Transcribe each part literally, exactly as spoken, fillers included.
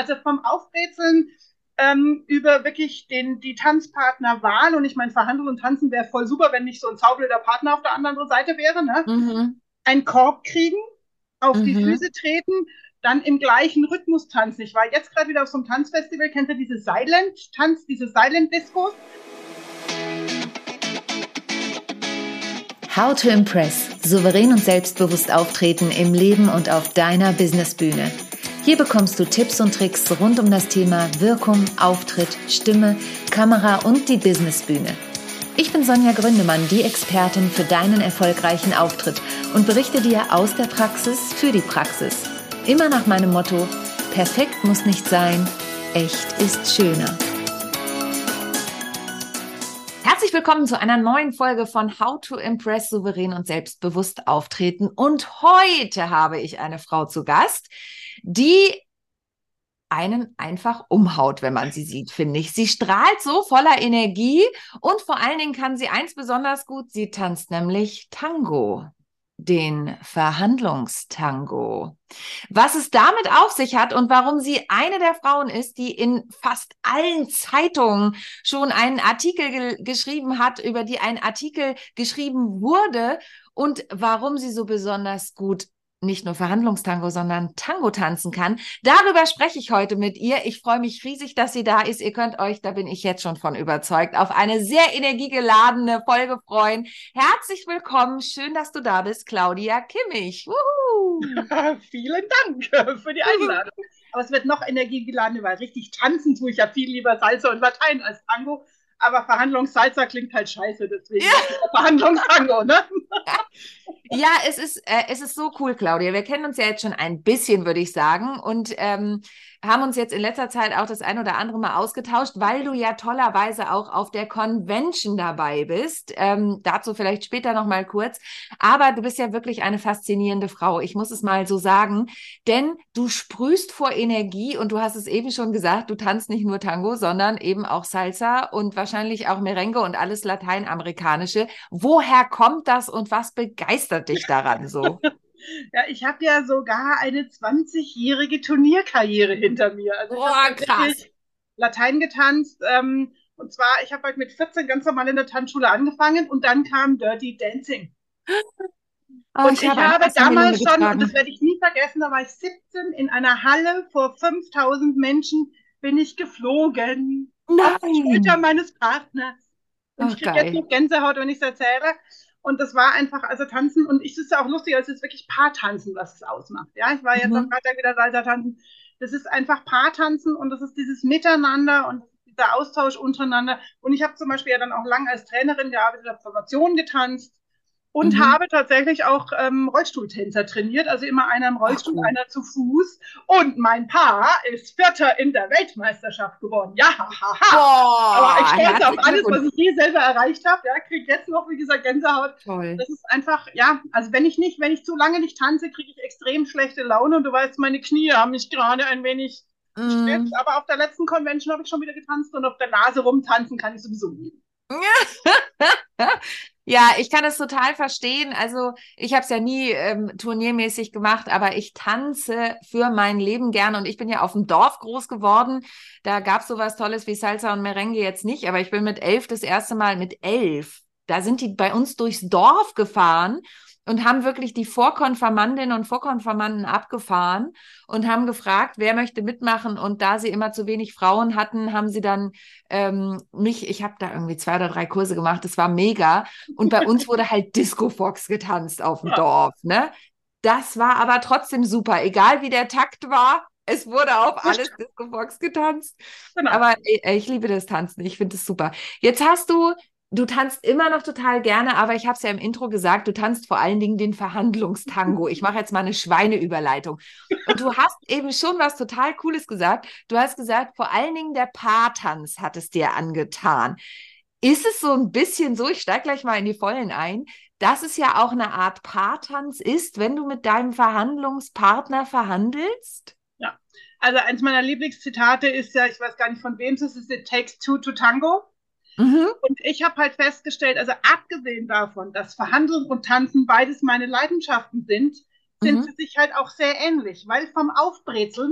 Also vom Aufrätseln ähm, über wirklich den, die Tanzpartnerwahl. Und ich meine, Verhandeln und Tanzen wäre voll super, wenn nicht so ein zaubernder Partner auf der anderen Seite wäre. Ne? Mhm. Ein Korb kriegen, auf mhm. die Füße treten, dann im gleichen Rhythmus tanzen. Ich war jetzt gerade wieder auf so einem Tanzfestival. Kennt ihr diese Silent-Tanz, diese Silent-Discos? How to Impress. Souverän und selbstbewusst auftreten im Leben und auf deiner Businessbühne. Hier bekommst du Tipps und Tricks rund um das Thema Wirkung, Auftritt, Stimme, Kamera und die Businessbühne. Ich bin Sonja Gründemann, die Expertin für deinen erfolgreichen Auftritt und berichte dir aus der Praxis für die Praxis. Immer nach meinem Motto, perfekt muss nicht sein, echt ist schöner. Herzlich willkommen zu einer neuen Folge von How to Impress, souverän und selbstbewusst auftreten. Und heute habe ich eine Frau zu Gast, die einen einfach umhaut, wenn man sie sieht, finde ich. Sie strahlt so voller Energie und vor allen Dingen kann sie eins besonders gut, sie tanzt nämlich Tango, den Verhandlungstango. Was es damit auf sich hat und warum sie eine der Frauen ist, die in fast allen Zeitungen schon einen Artikel ge- geschrieben hat, über die ein Artikel geschrieben wurde und warum sie so besonders gut nicht nur Verhandlungstango, sondern Tango tanzen kann. Darüber spreche ich heute mit ihr. Ich freue mich riesig, dass sie da ist. Ihr könnt euch, da bin ich jetzt schon von überzeugt, auf eine sehr energiegeladene Folge freuen. Herzlich willkommen. Schön, dass du da bist, Claudia Kimich. Wuhu. Vielen Dank für die Einladung. Aber es wird noch energiegeladener, weil richtig tanzen tue ich ja viel lieber Salsa und Latein als Tango. Aber Verhandlungssalsa klingt halt scheiße, deswegen ja. Verhandlungstango, ne? Ja, es ist, äh, es ist so cool, Claudia. Wir kennen uns ja jetzt schon ein bisschen, würde ich sagen, und ähm, haben uns jetzt in letzter Zeit auch das ein oder andere Mal ausgetauscht, weil du ja tollerweise auch auf der Convention dabei bist. Ähm, dazu vielleicht später nochmal kurz. Aber du bist ja wirklich eine faszinierende Frau, ich muss es mal so sagen, denn du sprühst vor Energie und du hast es eben schon gesagt, du tanzt nicht nur Tango, sondern eben auch Salsa und wahrscheinlich Wahrscheinlich auch Merengue und alles Lateinamerikanische. Woher kommt das und was begeistert dich daran so? Ja, ich habe ja sogar eine zwanzigjährige Turnierkarriere hinter mir. Also boah, krass. Latein getanzt. Ähm, und zwar, ich habe halt mit vierzehn ganz normal in der Tanzschule angefangen und dann kam Dirty Dancing. Oh, und ich, ich habe, habe damals schon, getragen. Und das werde ich nie vergessen, da war ich siebzehn in einer Halle vor fünftausend Menschen, bin ich geflogen. Nein. Auf die Schulter meines Partners. Und ach, ich kriege jetzt noch Gänsehaut, wenn ich es erzähle. Und das war einfach, also tanzen, und ich, das ist ja auch lustig, es ist wirklich Paartanzen, was es ausmacht. Ja, ich war jetzt mhm. am Freitag wieder Salsa tanzen. Das ist einfach Paartanzen und das ist dieses Miteinander und dieser Austausch untereinander. Und ich habe zum Beispiel ja dann auch lange als Trainerin gearbeitet, habe Formationen getanzt und mhm. habe tatsächlich auch ähm, Rollstuhltänzer trainiert, also immer einer im Rollstuhl, ach, cool. einer zu Fuß. Und mein Paar ist Vierter in der Weltmeisterschaft geworden. Ja, ha, ha, ha. Oh, aber ich stolz auf alles, was ich je selber erreicht habe. Ja, kriege jetzt noch, wie gesagt, Gänsehaut. Toll. Das ist einfach, ja, also wenn ich nicht, wenn ich zu lange nicht tanze, kriege ich extrem schlechte Laune. Und du weißt, meine Knie haben mich gerade ein wenig mm. gestresst. Aber auf der letzten Convention habe ich schon wieder getanzt und auf der Nase rumtanzen kann ich sowieso nicht. Ja, ich kann das total verstehen. Also ich habe es ja nie ähm, turniermäßig gemacht, aber ich tanze für mein Leben gerne und ich bin ja auf dem Dorf groß geworden. Da gab es sowas Tolles wie Salsa und Merengue jetzt nicht, aber ich bin mit elf das erste Mal mit elf. Da sind die bei uns durchs Dorf gefahren und haben wirklich die Vorkonfirmandinnen und Vorkonfirmanden abgefahren und haben gefragt, wer möchte mitmachen. Und da sie immer zu wenig Frauen hatten, haben sie dann ähm, mich, ich habe da irgendwie zwei oder drei Kurse gemacht, das war mega. Und bei uns wurde halt Disco-Fox getanzt auf dem Dorf. Ne? Das war aber trotzdem super, egal wie der Takt war. Es wurde auf alles Disco-Fox getanzt. Genau. Aber ich, ich liebe das Tanzen, ich finde es super. Jetzt hast du... Du tanzt immer noch total gerne, aber ich habe es ja im Intro gesagt, du tanzt vor allen Dingen den Verhandlungstango. Ich mache jetzt mal eine Schweineüberleitung. Und du hast eben schon was total Cooles gesagt. Du hast gesagt, vor allen Dingen der Paartanz hat es dir angetan. Ist es so ein bisschen so, ich steige gleich mal in die Vollen ein, dass es ja auch eine Art Paartanz ist, wenn du mit deinem Verhandlungspartner verhandelst? Ja, also eins meiner Lieblingszitate ist ja, ich weiß gar nicht von wem es ist, it takes two to tango. Mhm. Und ich habe halt festgestellt, also abgesehen davon, dass Verhandeln und Tanzen beides meine Leidenschaften sind, sind mhm. sie sich halt auch sehr ähnlich, weil vom Aufbrezeln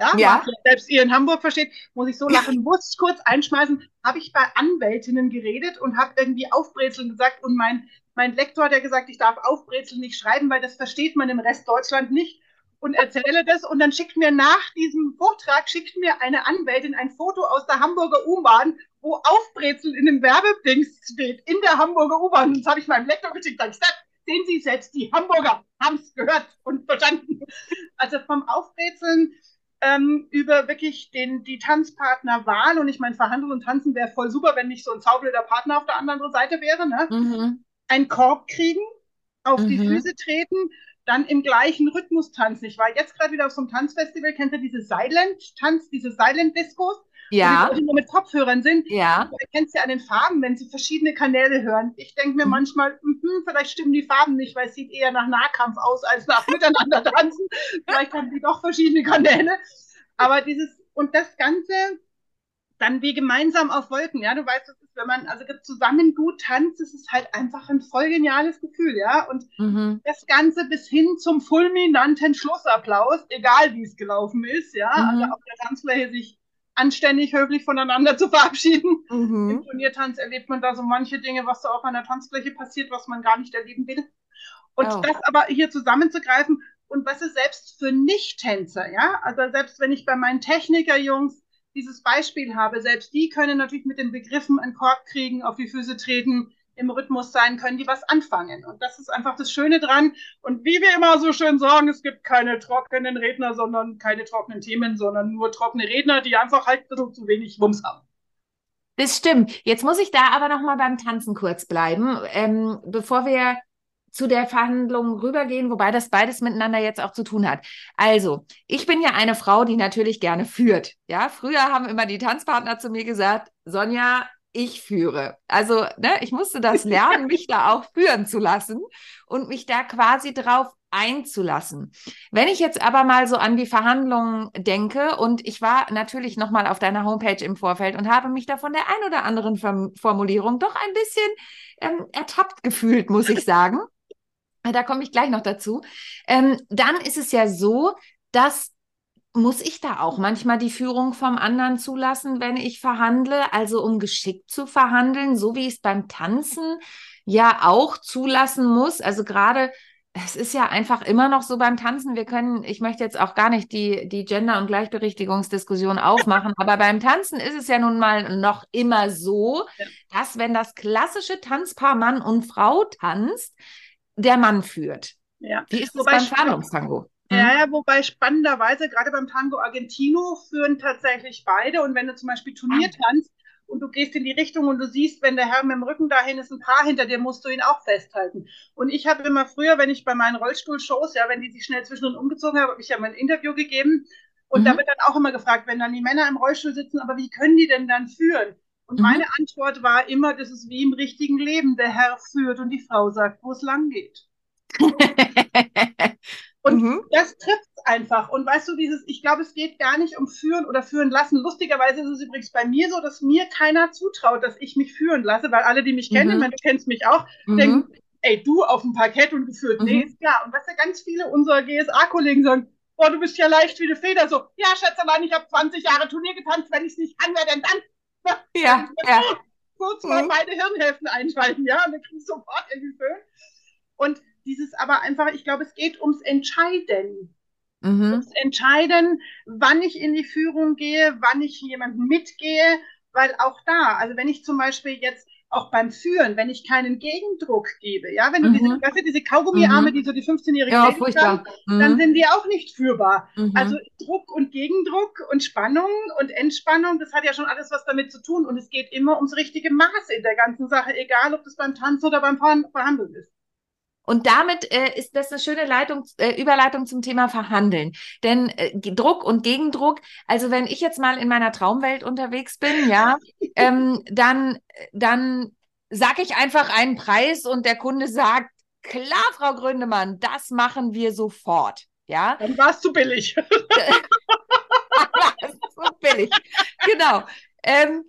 Ja, ja. Selbst ihr in Hamburg versteht, muss ich so lachen, muss kurz einschmeißen, habe ich bei Anwältinnen geredet und habe irgendwie Aufbrezeln gesagt und mein, mein Lektor hat ja gesagt, ich darf Aufbrezeln nicht schreiben, weil das versteht man im Rest Deutschland nicht und erzähle das und dann schickt mir nach diesem Vortrag, schickt mir eine Anwältin ein Foto aus der Hamburger U-Bahn, wo Aufbrezeln in dem Werbedings steht, in der Hamburger U-Bahn. Das habe ich meinem Lektor geschickt, da habe ich gesagt, sehen Sie selbst, die Hamburger haben es gehört und verstanden. Also vom Aufbrezeln Ähm, über wirklich den, die Tanzpartnerwahl und ich meine, Verhandeln und Tanzen wäre voll super, wenn nicht so ein zaubernder Partner auf der anderen Seite wäre, ne? Mhm. Ein Korb kriegen, auf mhm. die Füße treten, dann im gleichen Rhythmus tanzen. Ich war jetzt gerade wieder auf so einem Tanzfestival, kennt ihr diese Silent-Tanz, diese Silent-Discos? Ja. Die nur mit Kopfhörern sind. Ja. Du erkennst ja an den Farben, wenn sie verschiedene Kanäle hören. Ich denke mir manchmal, mh, vielleicht stimmen die Farben nicht, weil es sieht eher nach Nahkampf aus, als nach Miteinander tanzen. Vielleicht haben die doch verschiedene Kanäle. Aber dieses, und das Ganze dann wie gemeinsam auf Wolken, ja, du weißt, das ist, wenn man also zusammen gut tanzt, ist es halt einfach ein voll geniales Gefühl, ja, und mhm. das Ganze bis hin zum fulminanten Schlussapplaus, egal wie es gelaufen ist, ja, mhm. also auf der Tanzfläche sich anständig, höflich voneinander zu verabschieden. Mhm. Im Turniertanz erlebt man da so manche Dinge, was da auf einer Tanzfläche passiert, was man gar nicht erleben will. Und oh. das aber hier zusammenzugreifen und was ist selbst für Nicht-Tänzer, ja? Also selbst wenn ich bei meinen Technikerjungs dieses Beispiel habe, selbst die können natürlich mit den Begriffen einen Korb kriegen, auf die Füße treten, im Rhythmus sein, können die was anfangen. Und das ist einfach das Schöne dran. Und wie wir immer so schön sagen, es gibt keine trockenen Redner, sondern keine trockenen Themen, sondern nur trockene Redner, die einfach halt so zu wenig Wumms haben. Das stimmt. Jetzt muss ich da aber nochmal beim Tanzen kurz bleiben, ähm, bevor wir zu der Verhandlung rübergehen, wobei das beides miteinander jetzt auch zu tun hat. Also, ich bin ja eine Frau, die natürlich gerne führt. Ja, früher haben immer die Tanzpartner zu mir gesagt, Sonja, ich führe. Also, ne, ich musste das lernen, mich da auch führen zu lassen und mich da quasi drauf einzulassen. Wenn ich jetzt aber mal so an die Verhandlungen denke und ich war natürlich nochmal auf deiner Homepage im Vorfeld und habe mich da von der ein oder anderen Formulierung doch ein bisschen ähm, ertappt gefühlt, muss ich sagen. Da komme ich gleich noch dazu. Ähm, dann ist es ja so, dass muss ich da auch manchmal die Führung vom anderen zulassen, wenn ich verhandle? Also um geschickt zu verhandeln, so wie ich es beim Tanzen ja auch zulassen muss. Also gerade, es ist ja einfach immer noch so beim Tanzen, wir können, ich möchte jetzt auch gar nicht die, die Gender- und Gleichberechtigungsdiskussion aufmachen, aber beim Tanzen ist es ja nun mal noch immer so, dass wenn das klassische Tanzpaar Mann und Frau tanzt, der Mann führt. Ja. Wie ist es beim Verhandlungstango? Ja, ja, wobei spannenderweise, gerade beim Tango Argentino führen tatsächlich beide. Und wenn du zum Beispiel Turnier tanzt und du gehst in die Richtung und du siehst, wenn der Herr mit dem Rücken dahin ist, ein Paar hinter dir, musst du ihn auch festhalten. Und ich habe immer früher, wenn ich bei meinen Rollstuhl-Shows, ja, wenn die sich schnell zwischen und umgezogen haben, habe ich ja mal ein Interview gegeben. Und mhm. da wird dann auch immer gefragt, wenn dann die Männer im Rollstuhl sitzen, aber wie können die denn dann führen? Und mhm. meine Antwort war immer, das ist wie im richtigen Leben. Der Herr führt und die Frau sagt, wo es lang geht. Und mhm. das trifft es einfach. Und weißt du, dieses, ich glaube, es geht gar nicht um führen oder führen lassen. Lustigerweise ist es übrigens bei mir so, dass mir keiner zutraut, dass ich mich führen lasse, weil alle, die mich mhm. kennen, ich meine, du kennst mich auch, mhm. denken, ey, du auf dem Parkett und geführt, mhm. nee, ist klar. Und was ja ganz viele unserer G S A-Kollegen sagen, boah, du bist ja leicht wie eine Feder, so, ja, Schätzelein, ich habe zwanzig Jahre Turnier getanzt, wenn ich es nicht kann, wer denn dann? Ja, ja. Kurz mal mhm. beide Hirnhälften einschalten, ja, und dann kriegst du sofort irgendwie Föhn. Und dieses aber einfach, ich glaube, es geht ums Entscheiden. Mhm. Ums Entscheiden, wann ich in die Führung gehe, wann ich jemandem mitgehe, weil auch da, also wenn ich zum Beispiel jetzt auch beim Führen, wenn ich keinen Gegendruck gebe, ja, wenn du mhm. diese, weißt du, diese Kaugummiarme, mhm. die so die fünfzehnjährigen ja, haben, mhm. dann sind die auch nicht führbar. Mhm. Also Druck und Gegendruck und Spannung und Entspannung, das hat ja schon alles was damit zu tun und es geht immer ums richtige Maß in der ganzen Sache, egal ob das beim Tanz oder beim Verhandeln ist. Und damit äh, ist das eine schöne Leitung, äh, Überleitung zum Thema Verhandeln. Denn äh, Druck und Gegendruck, also wenn ich jetzt mal in meiner Traumwelt unterwegs bin, ja, ähm, dann, dann sage ich einfach einen Preis und der Kunde sagt, klar, Frau Gründemann, das machen wir sofort. Ja? Dann war es zu billig. Das ist zu billig, genau. Ähm,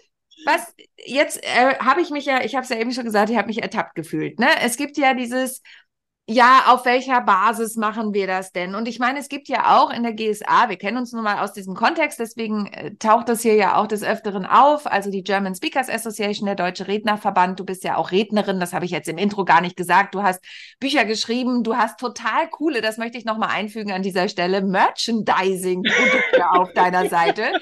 Was jetzt äh, habe ich mich ja, ich habe es ja eben schon gesagt, ich habe mich ertappt gefühlt. Ne? Es gibt ja dieses... ja, auf welcher Basis machen wir das denn? Und ich meine, es gibt ja auch in der G S A, wir kennen uns nun mal aus diesem Kontext, deswegen äh, taucht das hier ja auch des Öfteren auf, also die German Speakers Association, der Deutsche Rednerverband, du bist ja auch Rednerin, das habe ich jetzt im Intro gar nicht gesagt, du hast Bücher geschrieben, du hast total coole, das möchte ich nochmal einfügen an dieser Stelle, Merchandising-Produkte auf deiner Seite.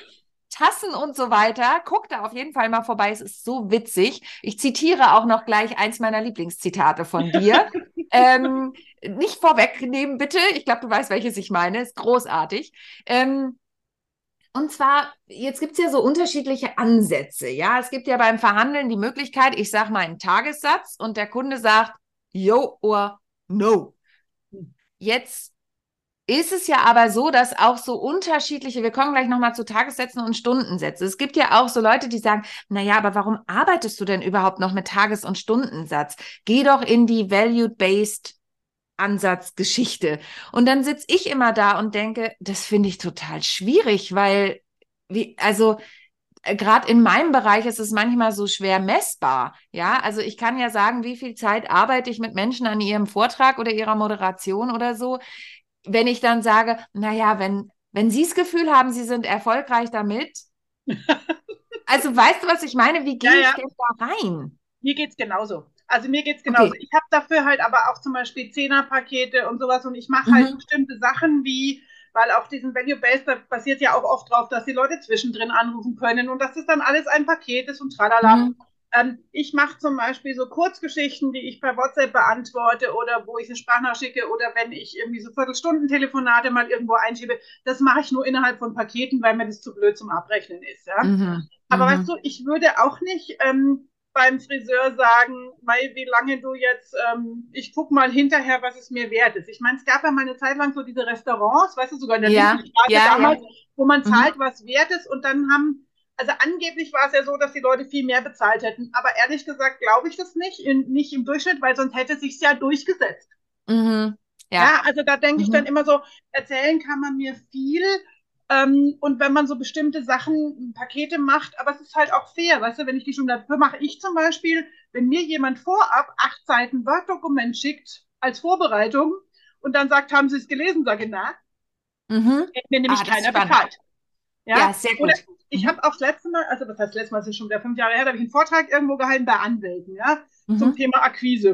Tassen und so weiter. Guck da auf jeden Fall mal vorbei, es ist so witzig. Ich zitiere auch noch gleich eins meiner Lieblingszitate von dir. ähm, nicht vorwegnehmen, bitte. Ich glaube, du weißt, welches ich meine. Ist großartig. Ähm, und zwar, jetzt gibt es ja so unterschiedliche Ansätze. Ja, es gibt ja beim Verhandeln die Möglichkeit, ich sage mal einen Tagessatz und der Kunde sagt, yo or no. Jetzt ist es ja aber so, dass auch so unterschiedliche, wir kommen gleich nochmal zu Tagessätzen und Stundensätze. Es gibt ja auch so Leute, die sagen, naja, aber warum arbeitest du denn überhaupt noch mit Tages- und Stundensatz? Geh doch in die Value-Based Ansatzgeschichte. Und dann sitze ich immer da und denke, das finde ich total schwierig, weil, wie, also, gerade in meinem Bereich ist es manchmal so schwer messbar. Ja, also ich kann ja sagen, wie viel Zeit arbeite ich mit Menschen an ihrem Vortrag oder ihrer Moderation oder so. Wenn ich dann sage, naja, wenn, wenn Sie das Gefühl haben, Sie sind erfolgreich damit. Also weißt du, was ich meine? Wie gehe ja, ja. ich denn da rein? Mir geht es genauso. Also mir geht es genauso. Okay. Ich habe dafür halt aber auch zum Beispiel Zehnerpakete und sowas und ich mache halt mhm. bestimmte Sachen wie, weil auf diesem Value-Based, da basiert ja auch oft drauf, dass die Leute zwischendrin anrufen können und dass das dann alles ein Paket ist und tralala. Mhm. Ich mache zum Beispiel so Kurzgeschichten, die ich per WhatsApp beantworte oder wo ich eine Sprachnachricht schicke oder wenn ich irgendwie so Viertelstunden-Telefonate mal irgendwo einschiebe. Das mache ich nur innerhalb von Paketen, weil mir das zu blöd zum Abrechnen ist. Ja? Mhm. Aber mhm. weißt du, ich würde auch nicht ähm, beim Friseur sagen, weil wie lange du jetzt, ähm, ich gucke mal hinterher, was es mir wert ist. Ich meine, es gab ja mal eine Zeit lang so diese Restaurants, weißt du, sogar in der ja. Straße ja, damals, ja. wo man zahlt, mhm. was wert ist und dann haben... Also angeblich war es ja so, dass die Leute viel mehr bezahlt hätten. Aber ehrlich gesagt glaube ich das nicht, in, nicht im Durchschnitt, weil sonst hätte es sich ja durchgesetzt. Mhm, ja. ja, also da denke mhm. ich dann immer so, erzählen kann man mir viel. Ähm, und wenn man so bestimmte Sachen, Pakete macht, aber es ist halt auch fair, weißt du, wenn ich die schon dafür mache. Ich zum Beispiel, wenn mir jemand vorab acht Seiten Word-Dokument schickt als Vorbereitung und dann sagt, haben Sie es gelesen, sage ich, na, mhm. mir nämlich ah, keiner bezahlt. Ja? ja, sehr gut. Oder ich habe auch das letzte Mal, also das heißt, letztes Mal ist es schon wieder fünf Jahre her, da habe ich einen Vortrag irgendwo gehalten bei Anwälten, ja, mhm. zum Thema Akquise.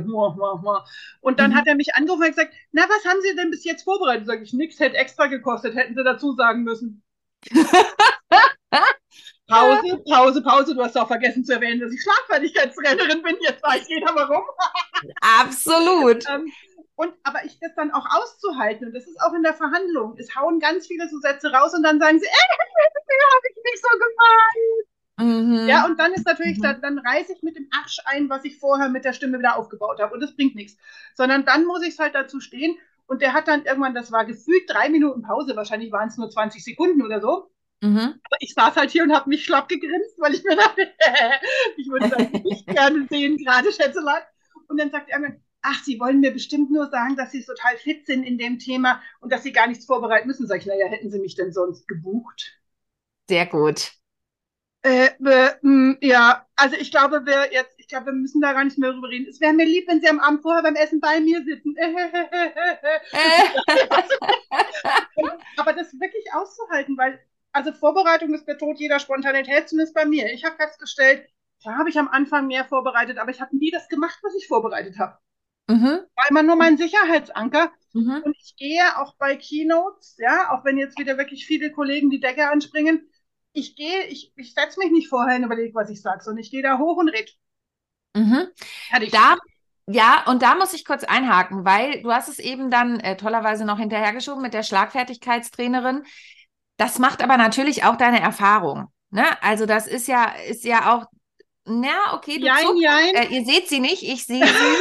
Und dann mhm. hat er mich angerufen und gesagt, na, was haben Sie denn bis jetzt vorbereitet? Sag ich, nichts, hätte extra gekostet, hätten Sie dazu sagen müssen. Pause, Pause, Pause, du hast auch vergessen zu erwähnen, dass ich Schlagfertigkeitstrainerin bin, jetzt weiß jeder warum. Absolut. ähm, Und, aber ich das dann auch auszuhalten, und das ist auch in der Verhandlung, es hauen ganz viele so Sätze raus und dann sagen sie, ey, habe ich nicht so gemeint. Mhm. Ja, und dann ist natürlich, mhm. dann, dann reiße ich mit dem Arsch ein, was ich vorher mit der Stimme wieder aufgebaut habe und das bringt nichts. Sondern dann muss ich es halt dazu stehen und der hat dann irgendwann, das war gefühlt drei Minuten Pause, wahrscheinlich waren es nur zwanzig Sekunden oder so. Mhm. Aber ich saß halt hier und habe mich schlapp gegrinst, weil ich mir dachte, ich würde das nicht gerne sehen, gerade Schätzelein. Und dann sagt er mir, ach, Sie wollen mir bestimmt nur sagen, dass Sie total fit sind in dem Thema und dass Sie gar nichts vorbereiten müssen. Sag ich, naja, hätten Sie mich denn sonst gebucht? Sehr gut. Äh, äh, mh, ja, also ich glaube, wir jetzt, ich glaube, wir müssen da gar nicht mehr drüber reden. Es wäre mir lieb, wenn Sie am Abend vorher beim Essen bei mir sitzen. Äh, äh, äh, äh. Aber das wirklich auszuhalten, weil, also Vorbereitung ist der Tod jeder Spontanität, zumindest bei mir. Ich habe festgestellt, da habe ich am Anfang mehr vorbereitet, aber ich habe nie das gemacht, was ich vorbereitet habe. Mhm. War immer nur mein Sicherheitsanker. Mhm. Und ich gehe auch bei Keynotes, ja, auch wenn jetzt wieder wirklich viele Kollegen die Decke anspringen, ich gehe, ich, ich setze mich nicht vorher und überlege, was ich sage, sondern ich gehe da hoch und rede. Mhm. Da, ja, und da muss ich kurz einhaken, weil du hast es eben dann äh, tollerweise noch hinterhergeschoben mit der Schlagfertigkeitstrainerin. Das macht aber natürlich auch deine Erfahrung. Ne? Also das ist ja, ist ja auch, na okay, du jein, jein. Äh, ihr seht sie nicht, ich sehe sie.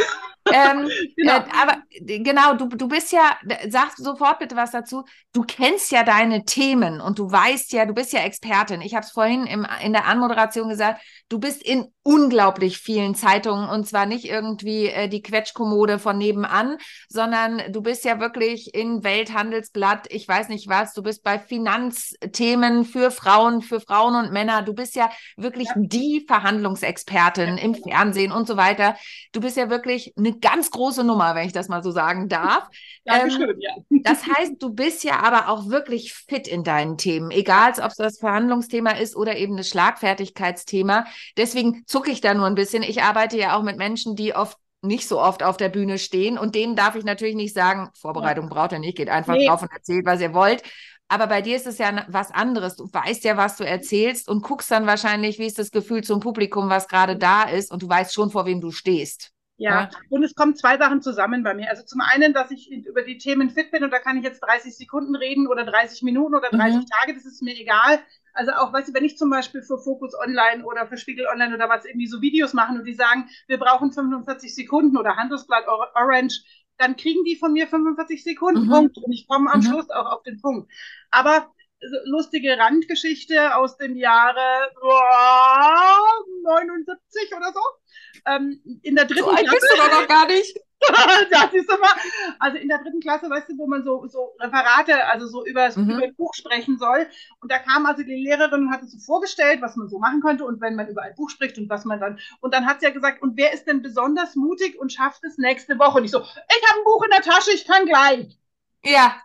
Ähm, genau. Äh, aber genau, du, du bist ja, sag sofort bitte was dazu, du kennst ja deine Themen und du weißt ja, du bist ja Expertin. Ich habe es vorhin im, in der Anmoderation gesagt, du bist in unglaublich vielen Zeitungen und zwar nicht irgendwie äh, die Quetschkommode von nebenan, sondern du bist ja wirklich in Welthandelsblatt, ich weiß nicht was, du bist bei Finanzthemen für Frauen, für Frauen und Männer, du bist ja wirklich ja. die Verhandlungsexpertin ja. im Fernsehen und so weiter. Du bist ja wirklich eine eine ganz große Nummer, wenn ich das mal so sagen darf. Dankeschön, ähm, ja. Das heißt, du bist ja aber auch wirklich fit in deinen Themen, egal ob es das Verhandlungsthema ist oder eben das Schlagfertigkeitsthema. Deswegen zucke ich da nur ein bisschen. Ich arbeite ja auch mit Menschen, die oft nicht so oft auf der Bühne stehen, und denen darf ich natürlich nicht sagen, Vorbereitung braucht ihr nicht, geht einfach nee. drauf und erzählt, was ihr wollt. Aber bei dir ist es ja was anderes. Du weißt ja, was du erzählst, und guckst dann wahrscheinlich, wie ist das Gefühl zum Publikum, was gerade da ist, und du weißt schon, vor wem du stehst. Ja, ja, und es kommen zwei Sachen zusammen bei mir. Also zum einen, dass ich über die Themen fit bin, und da kann ich jetzt dreißig Sekunden reden oder dreißig Minuten oder dreißig mhm. Tage, das ist mir egal. Also auch, weißt du, wenn ich zum Beispiel für Focus Online oder für Spiegel Online oder was irgendwie so Videos machen und die sagen, wir brauchen fünfundvierzig Sekunden oder Handelsblatt Orange, dann kriegen die von mir fünfundvierzig Sekunden, mhm. Punkt. Und ich komme am mhm. Schluss auch auf den Punkt. Aber lustige Randgeschichte aus dem Jahre neunundsiebzig oder so. Ähm, in der dritten so Klasse. Bist du doch noch gar nicht. Das ist immer, also in der dritten Klasse, weißt du, wo man so, so Referate, also so über, mhm. über ein Buch sprechen soll. Und da kam also die Lehrerin und hat es so vorgestellt, was man so machen könnte und wenn man über ein Buch spricht und was man dann, und dann hat sie ja gesagt, und wer ist denn besonders mutig und schafft es nächste Woche? Und ich so, ich habe ein Buch in der Tasche, ich kann gleich. Ja.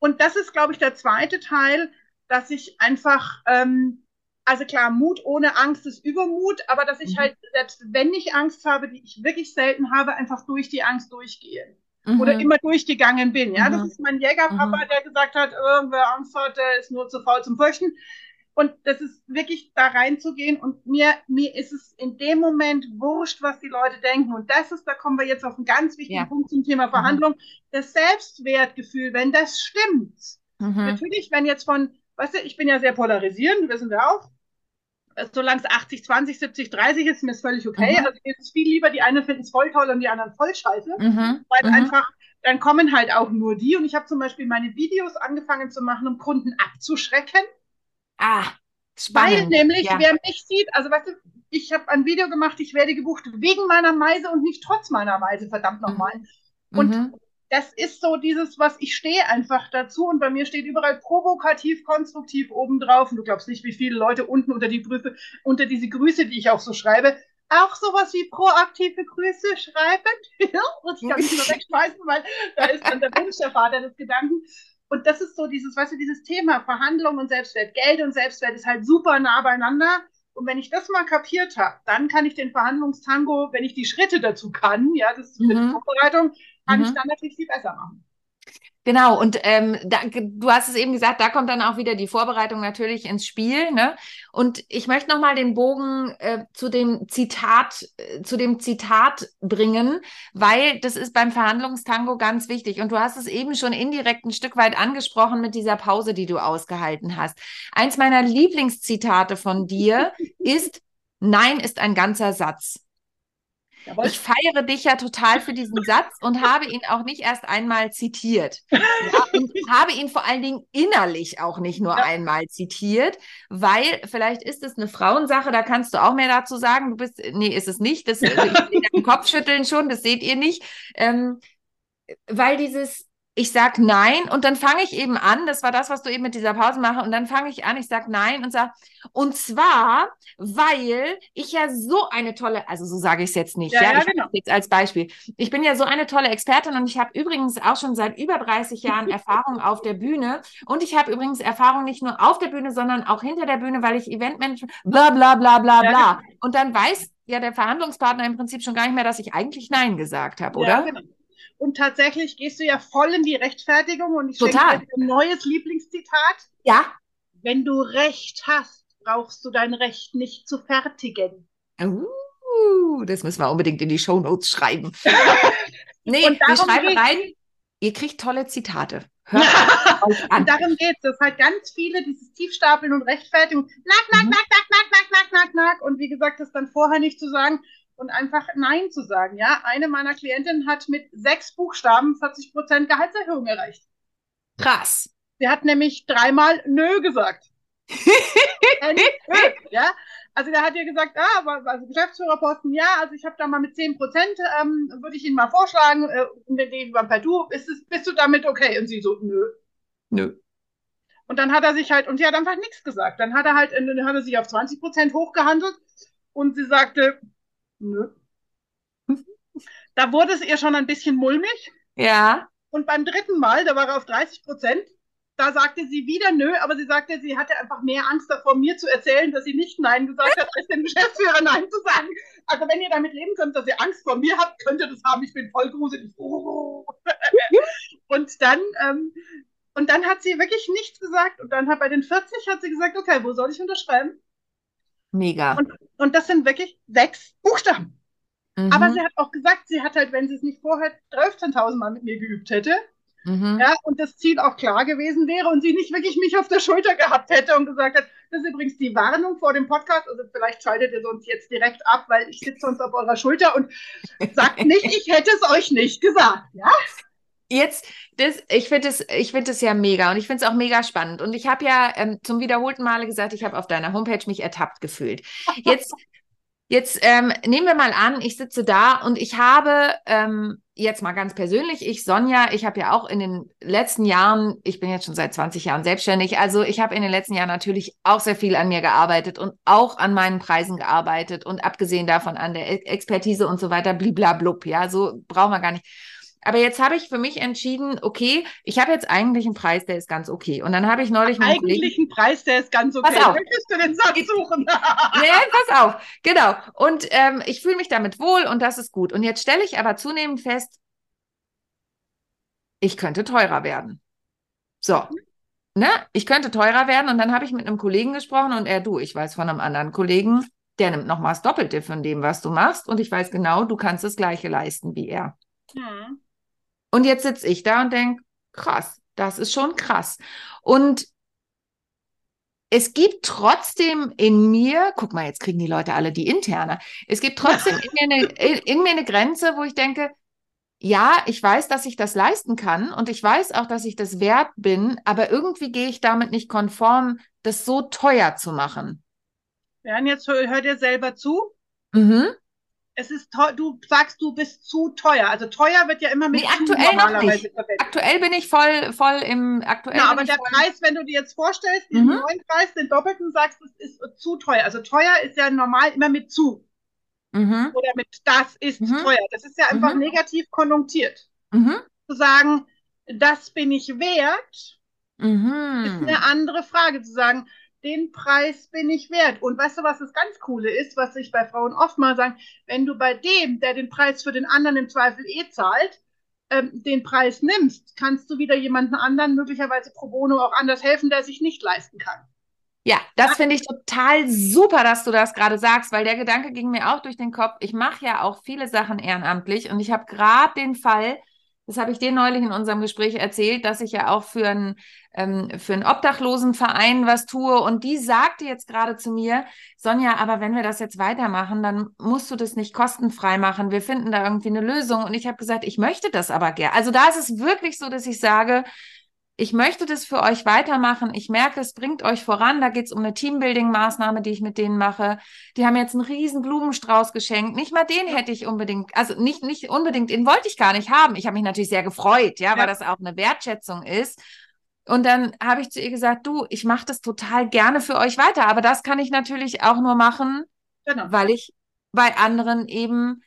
Und das ist, glaube ich, der zweite Teil, dass ich einfach, ähm, also klar, Mut ohne Angst ist Übermut, aber dass ich mhm. halt, selbst wenn ich Angst habe, die ich wirklich selten habe, einfach durch die Angst durchgehe. Mhm. Oder immer durchgegangen bin. Ja, mhm. Das ist mein Jägerpapa, mhm. der gesagt hat, oh, wer Angst hat, der ist nur zu faul zum Fürchten. Und das ist wirklich da reinzugehen, und mir, mir ist es in dem Moment wurscht, was die Leute denken. Und das ist, da kommen wir jetzt auf einen ganz wichtigen ja. Punkt zum Thema Verhandlung, mhm. das Selbstwertgefühl, wenn das stimmt. Mhm. Natürlich, wenn jetzt von, weißt du, ich bin ja sehr polarisierend, wissen wir auch, solange es achtzig, zwanzig, siebzig, dreißig ist, mir ist völlig okay. Mhm. Also mir ist es viel lieber, die einen finden es voll toll und die anderen voll scheiße, mhm. weil mhm. einfach, dann kommen halt auch nur die. Und ich habe zum Beispiel meine Videos angefangen zu machen, um Kunden abzuschrecken. Ah, spannend. Weil nämlich, ja. wer mich sieht, also weißt du, ich habe ein Video gemacht, ich werde gebucht wegen meiner Weise und nicht trotz meiner Weise, verdammt nochmal. Mhm. Und das ist so dieses, was ich stehe einfach dazu, und bei mir steht überall provokativ, konstruktiv obendrauf, und du glaubst nicht, wie viele Leute unten unter die Briefe, unter diese Grüße, die ich auch so schreibe, auch sowas wie proaktive Grüße schreiben. Und ich kann mich nur wegschmeißen, weil da ist dann der Wunsch der Vater des Gedanken. Und das ist so dieses, weißt du, dieses Thema Verhandlung und Selbstwert. Geld und Selbstwert ist halt super nah beieinander. Und wenn ich das mal kapiert habe, dann kann ich den Verhandlungstango, wenn ich die Schritte dazu kann, ja, das ist eine mhm. Vorbereitung, kann mhm. ich dann natürlich viel besser machen. Genau, und ähm, da, du hast es eben gesagt, da kommt dann auch wieder die Vorbereitung natürlich ins Spiel, ne? Und ich möchte nochmal den Bogen äh, zu dem Zitat, äh, zu dem Zitat bringen, weil das ist beim Verhandlungstango ganz wichtig. Und du hast es eben schon indirekt ein Stück weit angesprochen mit dieser Pause, die du ausgehalten hast. Eins meiner Lieblingszitate von dir ist: Nein ist ein ganzer Satz. Ich feiere dich ja total für diesen Satz und habe ihn auch nicht erst einmal zitiert. Ja, und habe ihn vor allen Dingen innerlich auch nicht nur ja. einmal zitiert, weil vielleicht ist es eine Frauensache, da kannst du auch mehr dazu sagen. Du bist, nee, ist es nicht. Das, also ich sehe deinen Kopfschütteln schon, das seht ihr nicht. Ähm, weil dieses, ich sag nein und dann fange ich eben an, das war das, was du eben mit dieser Pause machst, und dann fange ich an, ich sag nein und sag, und zwar, weil ich ja so eine tolle, also so sage ich es jetzt nicht, ja, ja, ja ich genau. jetzt als Beispiel, ich bin ja so eine tolle Expertin, und ich habe übrigens auch schon seit über dreißig Jahren Erfahrung auf der Bühne, und ich habe übrigens Erfahrung nicht nur auf der Bühne, sondern auch hinter der Bühne, weil ich Eventmanagement, bla bla bla bla bla, ja, genau. und dann weiß ja der Verhandlungspartner im Prinzip schon gar nicht mehr, dass ich eigentlich nein gesagt habe, oder? Ja, genau. Und tatsächlich gehst du ja voll in die Rechtfertigung, und ich schenke dir ein neues Lieblingszitat. Ja. Wenn du Recht hast, brauchst du dein Recht nicht zu fertigen. Uh, das müssen wir unbedingt in die Shownotes schreiben. Nee, wir schreiben rein, ihr kriegt tolle Zitate. Hört euch an. Und darum geht es. Das halt ganz viele, dieses Tiefstapeln und Rechtfertigung. Nack, nack, mhm. nack, nack, nack, nack, nack, nack, nack. Und wie gesagt, das dann vorher nicht zu sagen, und einfach Nein zu sagen, ja. Eine meiner Klientinnen hat mit sechs Buchstaben vierzig Prozent Gehaltserhöhung erreicht. Krass. Sie hat nämlich dreimal Nö gesagt. Ja. Also der hat ihr gesagt, ah, also Geschäftsführerposten, ja, also ich habe da mal mit zehn Prozent, ähm, würde ich Ihnen mal vorschlagen, äh, mit dem beim Perdu, ist es, bist du damit okay? Und sie so, nö. Nö. Und dann hat er sich halt, und sie hat einfach nichts gesagt. Dann hat er halt, dann hat er sich auf zwanzig Prozent hochgehandelt, und sie sagte, nö. Da wurde es ihr schon ein bisschen mulmig. Ja. Und beim dritten Mal, da war er auf dreißig Prozent, da sagte sie wieder nö, aber sie sagte, sie hatte einfach mehr Angst davor, mir zu erzählen, dass sie nicht Nein gesagt hat, als dem Geschäftsführer Nein zu sagen. Also wenn ihr damit leben könnt, dass ihr Angst vor mir habt, könnt ihr das haben, ich bin voll gruselig. Oh. Und dann, ähm, und dann hat sie wirklich nichts gesagt. Und dann hat bei den vierzig hat sie gesagt, okay, wo soll ich unterschreiben? Mega. Und, und das sind wirklich sechs Buchstaben. Mhm. Aber sie hat auch gesagt, sie hat halt, wenn sie es nicht vorher dreizehn tausend Mal mit mir geübt hätte, mhm. ja, und das Ziel auch klar gewesen wäre und sie nicht wirklich mich auf der Schulter gehabt hätte und gesagt hat, das ist übrigens die Warnung vor dem Podcast, also vielleicht schaltet ihr sonst jetzt direkt ab, weil ich sitze sonst auf eurer Schulter und sagt nicht, ich hätte es euch nicht gesagt, ja? Jetzt, das, ich finde es, ich finde es ja mega und ich finde es auch mega spannend und ich habe ja ähm, zum wiederholten Male gesagt, ich habe auf deiner Homepage mich ertappt gefühlt. Jetzt Jetzt ähm, nehmen wir mal an, ich sitze da und ich habe, ähm, jetzt mal ganz persönlich, ich Sonja, ich habe ja auch in den letzten Jahren, ich bin jetzt schon seit zwanzig Jahren selbstständig, also ich habe in den letzten Jahren natürlich auch sehr viel an mir gearbeitet und auch an meinen Preisen gearbeitet und abgesehen davon an der Expertise und so weiter, bliblablub, ja, so brauchen wir gar nicht. Aber jetzt habe ich für mich entschieden, okay, ich habe jetzt eigentlich einen Preis, der ist ganz okay. Und dann habe ich neulich... Einen eigentlich Kollegen, einen Preis, der ist ganz okay. Pass auf. Möchtest du den Satz suchen? Nee, pass auf. Genau. Und ähm, ich fühle mich damit wohl und das ist gut. Und jetzt stelle ich aber zunehmend fest, ich könnte teurer werden. So. Mhm. Ne? Ich könnte teurer werden. Und dann habe ich mit einem Kollegen gesprochen und er, du, ich weiß von einem anderen Kollegen, der nimmt nochmal das Doppelte von dem, was du machst. Und ich weiß genau, du kannst das Gleiche leisten wie er. Mhm. Und jetzt sitze ich da und denke, krass, das ist schon krass. Und es gibt trotzdem in mir, guck mal, jetzt kriegen die Leute alle die Interne, es gibt trotzdem in mir eine, in mir eine Grenze, wo ich denke, ja, ich weiß, dass ich das leisten kann und ich weiß auch, dass ich das wert bin, aber irgendwie gehe ich damit nicht konform, das so teuer zu machen. Ja, jetzt hört ihr selber zu. Mhm. Es ist teuer, du sagst, du bist zu teuer. Also teuer wird ja immer mit nee, aktuell normalerweise noch nicht. Aktuell bin ich voll, voll im aktuellen. Ja, aber der Preis, wenn du dir jetzt vorstellst, mhm. den neuen Preis, den doppelten, sagst, das ist zu teuer. Also teuer ist ja normal immer mit zu. Mhm. Oder mit das ist mhm. teuer. Das ist ja einfach mhm. negativ konjunktiert. Mhm. Zu sagen, das bin ich wert, mhm. ist eine andere Frage. Zu sagen, den Preis bin ich wert. Und weißt du, was das ganz Coole ist, was ich bei Frauen oft mal sage, wenn du bei dem, der den Preis für den anderen im Zweifel eh zahlt, ähm, den Preis nimmst, kannst du wieder jemanden anderen möglicherweise pro bono auch anders helfen, der sich nicht leisten kann. Ja, das finde ich total super, dass du das gerade sagst, weil der Gedanke ging mir auch durch den Kopf. Ich mache ja auch viele Sachen ehrenamtlich und ich habe gerade den Fall, das habe ich dir neulich in unserem Gespräch erzählt, dass ich ja auch für einen, ähm, für einen Obdachlosenverein was tue. Und die sagte jetzt gerade zu mir, Sonja, aber wenn wir das jetzt weitermachen, dann musst du das nicht kostenfrei machen. Wir finden da irgendwie eine Lösung. Und ich habe gesagt, ich möchte das aber gerne. Also da ist es wirklich so, dass ich sage, ich möchte das für euch weitermachen. Ich merke, es bringt euch voran. Da geht es um eine Teambuilding-Maßnahme, die ich mit denen mache. Die haben jetzt einen riesen Blumenstrauß geschenkt. Nicht mal den hätte ich unbedingt, also nicht, nicht unbedingt, den wollte ich gar nicht haben. Ich habe mich natürlich sehr gefreut, ja, weil ja. das auch eine Wertschätzung ist. Und dann habe ich zu ihr gesagt, du, ich mache das total gerne für euch weiter. Aber das kann ich natürlich auch nur machen, genau. weil ich bei anderen eben...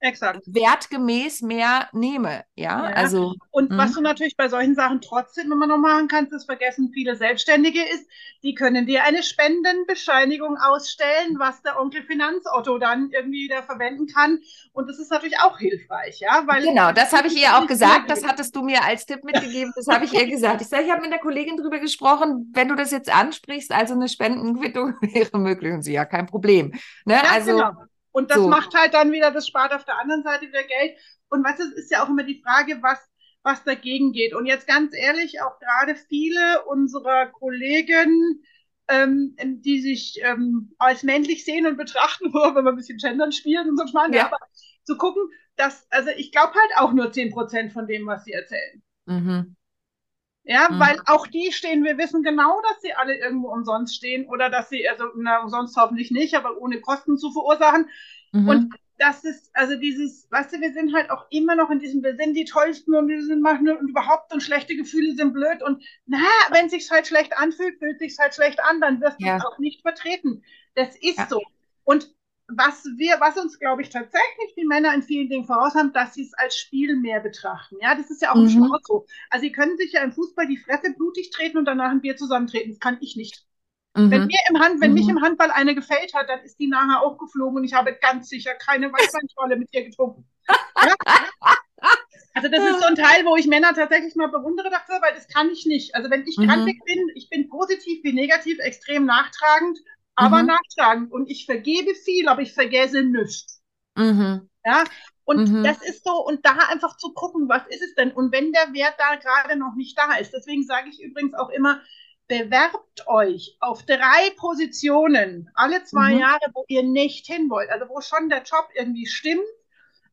Exakt. Wertgemäß mehr nehme, ja, ja. also. Und mh. was du natürlich bei solchen Sachen trotzdem immer noch machen kannst, ist vergessen, viele Selbstständige ist, die können dir eine Spendenbescheinigung ausstellen, was der Onkel Finanzotto dann irgendwie wieder verwenden kann und das ist natürlich auch hilfreich, ja, weil. Genau, das habe ich ihr auch gesagt, das hattest du mir als Tipp mitgegeben, das habe ich ihr gesagt. Ich sage, ich habe mit der Kollegin drüber gesprochen, wenn du das jetzt ansprichst, also eine Spendenquittung wäre möglich und sie, ja, kein Problem, ne, ja, also. Genau. Und das so. macht halt dann wieder, das spart auf der anderen Seite wieder Geld. Und was ist, ist ja auch immer die Frage, was, was dagegen geht. Und jetzt ganz ehrlich, auch gerade viele unserer Kollegen, ähm, die sich ähm, als männlich sehen und betrachten, wenn wir ein bisschen Gendern spielen und so Schmarrn, ja. aber zu gucken, dass, also ich glaube halt auch nur zehn Prozent von dem, was sie erzählen. Mhm. Ja, mhm. weil auch die stehen, wir wissen genau, dass sie alle irgendwo umsonst stehen oder dass sie, also na, umsonst hoffentlich nicht, aber ohne Kosten zu verursachen. Mhm. Und das ist, also dieses, weißt du, wir sind halt auch immer noch in diesem, wir sind die Tollsten und wir sind machen und überhaupt und schlechte Gefühle sind blöd und na, wenn es sich halt schlecht anfühlt, fühlt es sich halt schlecht an, dann wirst du ja. es auch nicht vertreten. Das ist ja. so. Und was wir, was uns, glaube ich, tatsächlich die Männer in vielen Dingen voraus haben, dass sie es als Spiel mehr betrachten. Ja, das ist ja auch mhm. im Sport so. Also sie können sich ja im Fußball die Fresse blutig treten und danach ein Bier zusammentreten. Das kann ich nicht. Mhm. Wenn mir im Hand, wenn mhm. mich im Handball eine gefällt hat, dann ist die nachher auch geflogen und ich habe ganz sicher keine Weißweinschorle mit ihr getrunken. Ja? Also das ist so ein Teil, wo ich Männer tatsächlich mal bewundere dafür, weil das kann ich nicht. Also wenn ich mhm. grantig bin, ich bin positiv wie negativ, extrem nachtragend, aber mhm. nachtragend. Und ich vergebe viel, aber ich vergesse nichts. Mhm. Ja? Und mhm. das ist so, und da einfach zu gucken, was ist es denn? Und wenn der Wert da gerade noch nicht da ist, deswegen sage ich übrigens auch immer, bewerbt euch auf drei Positionen alle zwei mhm. Jahre, wo ihr nicht hin wollt. Also wo schon der Job irgendwie stimmt,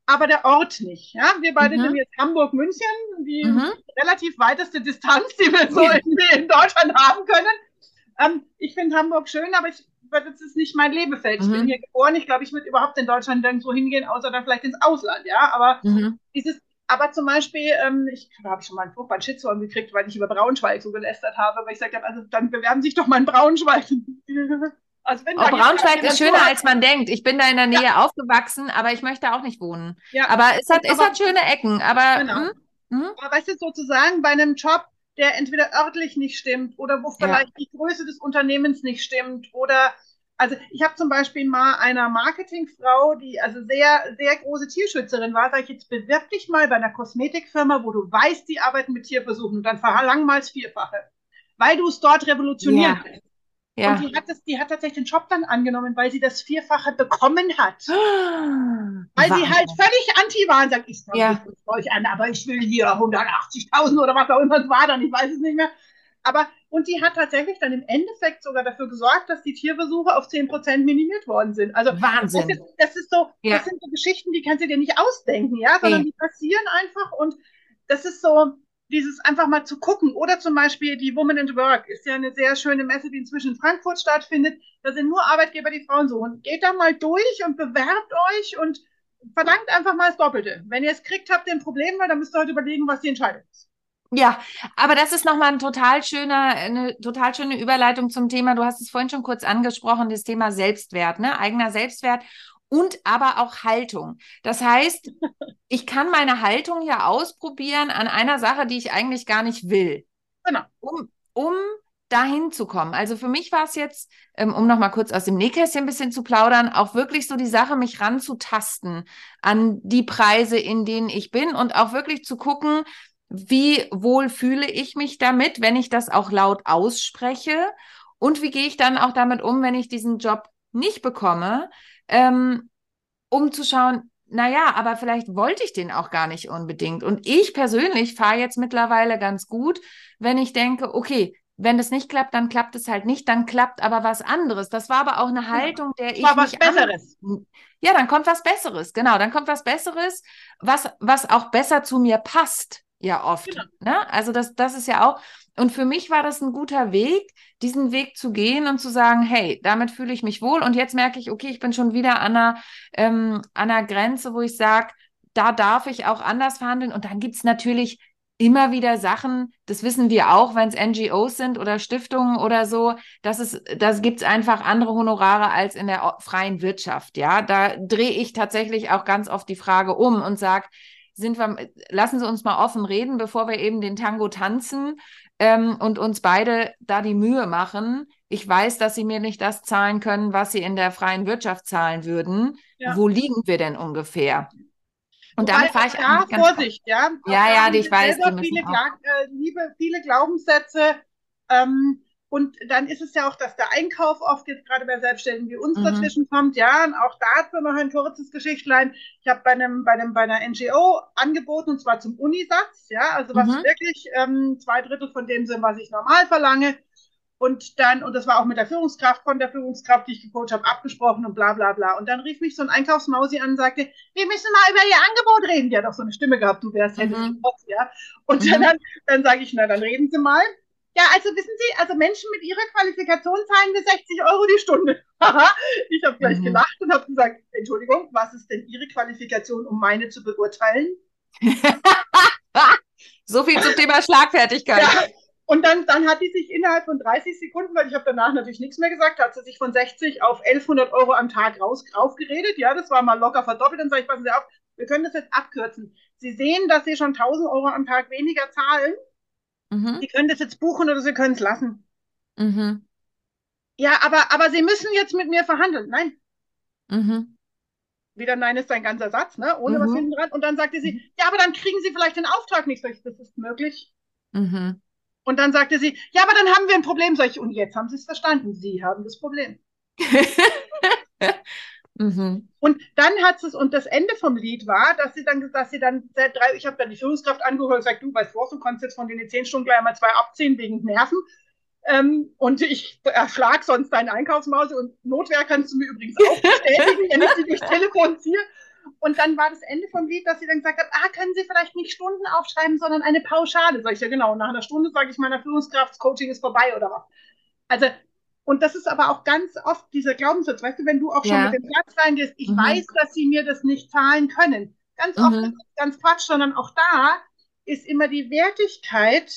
aber der Ort nicht. Ja? Wir beide mhm. sind jetzt Hamburg, München, die mhm. relativ weiteste Distanz, die wir so in, in Deutschland haben können. Ähm, ich finde Hamburg schön, aber ich, das ist nicht mein Lebensfeld. Mhm. Ich bin hier geboren. Ich glaube, ich würde überhaupt in Deutschland nirgendwo hingehen, außer dann vielleicht ins Ausland. Ja, aber mhm. dieses, aber zum Beispiel, ähm, ich habe schon mal einen furchtbaren Shitstorm gekriegt, weil ich über Braunschweig so gelästert habe, weil ich gesagt habe, also dann bewerben sich doch mal in Braunschweig. Also wenn oh, Braunschweig ist schöner, als man denkt. Ich bin da in der Nähe ja. aufgewachsen, aber ich möchte auch nicht wohnen. Ja. Aber es hat, es aber, hat schöne Ecken. Aber, genau. mhm. aber weißt du, sozusagen bei einem Job, der entweder örtlich nicht stimmt oder wo vielleicht ja. die Größe des Unternehmens nicht stimmt oder, also ich habe zum Beispiel mal einer Marketingfrau, die also sehr, sehr große Tierschützerin war, sage ich, jetzt bewirb dich mal bei einer Kosmetikfirma, wo du weißt, die arbeiten mit Tierversuchen und dann verlang mal das Vierfache, weil du es dort revolutionieren willst. Ja. Ja. Und die hat, das, die hat tatsächlich den Job dann angenommen, weil sie das Vierfache bekommen hat. Weil wow. sie halt völlig anti waren, sag ich, ich ja. euch an, aber ich will hier hundertachtzigtausend oder was auch immer es war dann, ich weiß es nicht mehr. Aber, und die hat tatsächlich dann im Endeffekt sogar dafür gesorgt, dass die Tierversuche auf zehn Prozent minimiert worden sind. Also Wahnsinn. Das, ist, das, ist so, ja. das sind so Geschichten, die kannst du dir nicht ausdenken, ja, sondern nee. die passieren einfach und das ist so, dieses einfach mal zu gucken. Oder zum Beispiel die Woman at Work ist ja eine sehr schöne Messe, die inzwischen in Frankfurt stattfindet. Da sind nur Arbeitgeber, die Frauen suchen. Geht da mal durch und bewerbt euch und verlangt einfach mal das Doppelte. Wenn ihr es kriegt, habt ihr ein Problem, weil dann müsst ihr halt überlegen, was die Entscheidung ist. Ja, aber das ist nochmal ein total schöner, eine total schöne Überleitung zum Thema. Du hast es vorhin schon kurz angesprochen, das Thema Selbstwert, ne? Eigener Selbstwert. Und aber auch Haltung. Das heißt, ich kann meine Haltung ja ausprobieren an einer Sache, die ich eigentlich gar nicht will, genau. um, um dahin zu kommen. Also für mich war es jetzt, um nochmal kurz aus dem Nähkästchen ein bisschen zu plaudern, auch wirklich so die Sache, mich ranzutasten an die Preise, in denen ich bin und auch wirklich zu gucken, wie wohl fühle ich mich damit, wenn ich das auch laut ausspreche und wie gehe ich dann auch damit um, wenn ich diesen Job nicht bekomme, Ähm, um zu schauen, naja, aber vielleicht wollte ich den auch gar nicht unbedingt. Und ich persönlich fahre jetzt mittlerweile ganz gut, wenn ich denke, okay, wenn das nicht klappt, dann klappt es halt nicht, dann klappt aber was anderes. Das war aber auch eine Haltung, der ich war was Besseres. An- ja, dann kommt was Besseres, genau, dann kommt was Besseres, was, was auch besser zu mir passt, ja oft. Genau. Ne? Also das, das ist ja auch... Und für mich war das ein guter Weg, diesen Weg zu gehen und zu sagen, hey, damit fühle ich mich wohl. Und jetzt merke ich, okay, ich bin schon wieder an einer, ähm, an einer Grenze, wo ich sage, da darf ich auch anders verhandeln. Und dann gibt es natürlich immer wieder Sachen, das wissen wir auch, wenn es N G Os sind oder Stiftungen oder so, das ist, das gibt's einfach andere Honorare als in der freien Wirtschaft. Ja, da drehe ich tatsächlich auch ganz oft die Frage um und sage, sind wir, lassen Sie uns mal offen reden, bevor wir eben den Tango tanzen. Ähm, und uns beide da die Mühe machen. Ich weiß, dass sie mir nicht das zahlen können, was sie in der freien Wirtschaft zahlen würden. Ja. Wo liegen wir denn ungefähr? Und damit fahre ich ja, ganz Vorsicht, ja. Ja, ja, ich weiß. Die viele, Gla- äh, liebe, viele Glaubenssätze. Ähm, und dann ist es ja auch, dass der Einkauf oft jetzt gerade bei Selbstständigen wie uns mhm. dazwischen kommt. Ja, und auch dazu noch ein kurzes Geschichtlein. Ich habe bei einem, bei einem, bei einer N G O angeboten, und zwar zum Unisatz. Ja, also was mhm. wirklich ähm, zwei Drittel von dem sind, was ich normal verlange. Und dann, und das war auch mit der Führungskraft von der Führungskraft, die ich gecoacht habe, abgesprochen und bla, bla, bla. Und dann rief mich so ein Einkaufsmausi an und sagte, wir müssen mal über Ihr Angebot reden. Die hat auch so eine Stimme gehabt, du wärst hättest mhm. Boss, ja. Und mhm. dann, dann sage ich, na, dann reden Sie mal. Ja, also wissen Sie, also Menschen mit Ihrer Qualifikation zahlen wir sechzig Euro die Stunde. Ich habe gleich mhm. gelacht und habe gesagt, Entschuldigung, was ist denn Ihre Qualifikation, um meine zu beurteilen? So viel zum Thema Schlagfertigkeit. Ja. Und dann, dann hat die sich innerhalb von dreißig Sekunden, weil ich habe danach natürlich nichts mehr gesagt, hat sie sich von sechzig auf elfhundert Euro am Tag raus, raufgeredet. Ja, das war mal locker verdoppelt. Dann sage ich, passen Sie auf, wir können das jetzt abkürzen. Sie sehen, dass Sie schon tausend Euro am Tag weniger zahlen. Mhm. Sie können das jetzt buchen oder Sie können es lassen. Mhm. Ja, aber, aber Sie müssen jetzt mit mir verhandeln. Nein. Mhm. Wieder Nein ist ein ganzer Satz, ne? Ohne mhm. was hinten dran. Und dann sagte sie, ja, aber dann kriegen Sie vielleicht den Auftrag nicht. Sag ich, das ist möglich. Mhm. Und dann sagte sie, ja, aber dann haben wir ein Problem. Sag ich, und jetzt haben Sie es verstanden. Sie haben das Problem. mhm. Und dann hat es, und das Ende vom Lied war, dass sie dann, dass sie dann, drei, ich habe dann die Führungskraft angeholt und gesagt, du weißt was, du kannst jetzt von den zehn Stunden gleich mal zwei abziehen wegen Nerven. Ähm, und ich erschlag sonst deinen Einkaufsmaus und Notwehr kannst du mir übrigens auch bestätigen, wenn ich sie durchs Telefon ziehe. Und dann war das Ende vom Lied, dass sie dann gesagt hat, ah, können Sie vielleicht nicht Stunden aufschreiben, sondern eine Pauschale. Sag ich, ja genau, nach einer Stunde sage ich meiner Führungskraft, Coaching ist vorbei oder was. Also, und das ist aber auch ganz oft dieser Glaubenssatz, weißt du, wenn du auch schon ja. mit dem Platz reingehst, ich mhm. weiß, dass sie mir das nicht zahlen können. Ganz oft mhm. ist das ganz Quatsch, sondern auch da ist immer die Wertigkeit,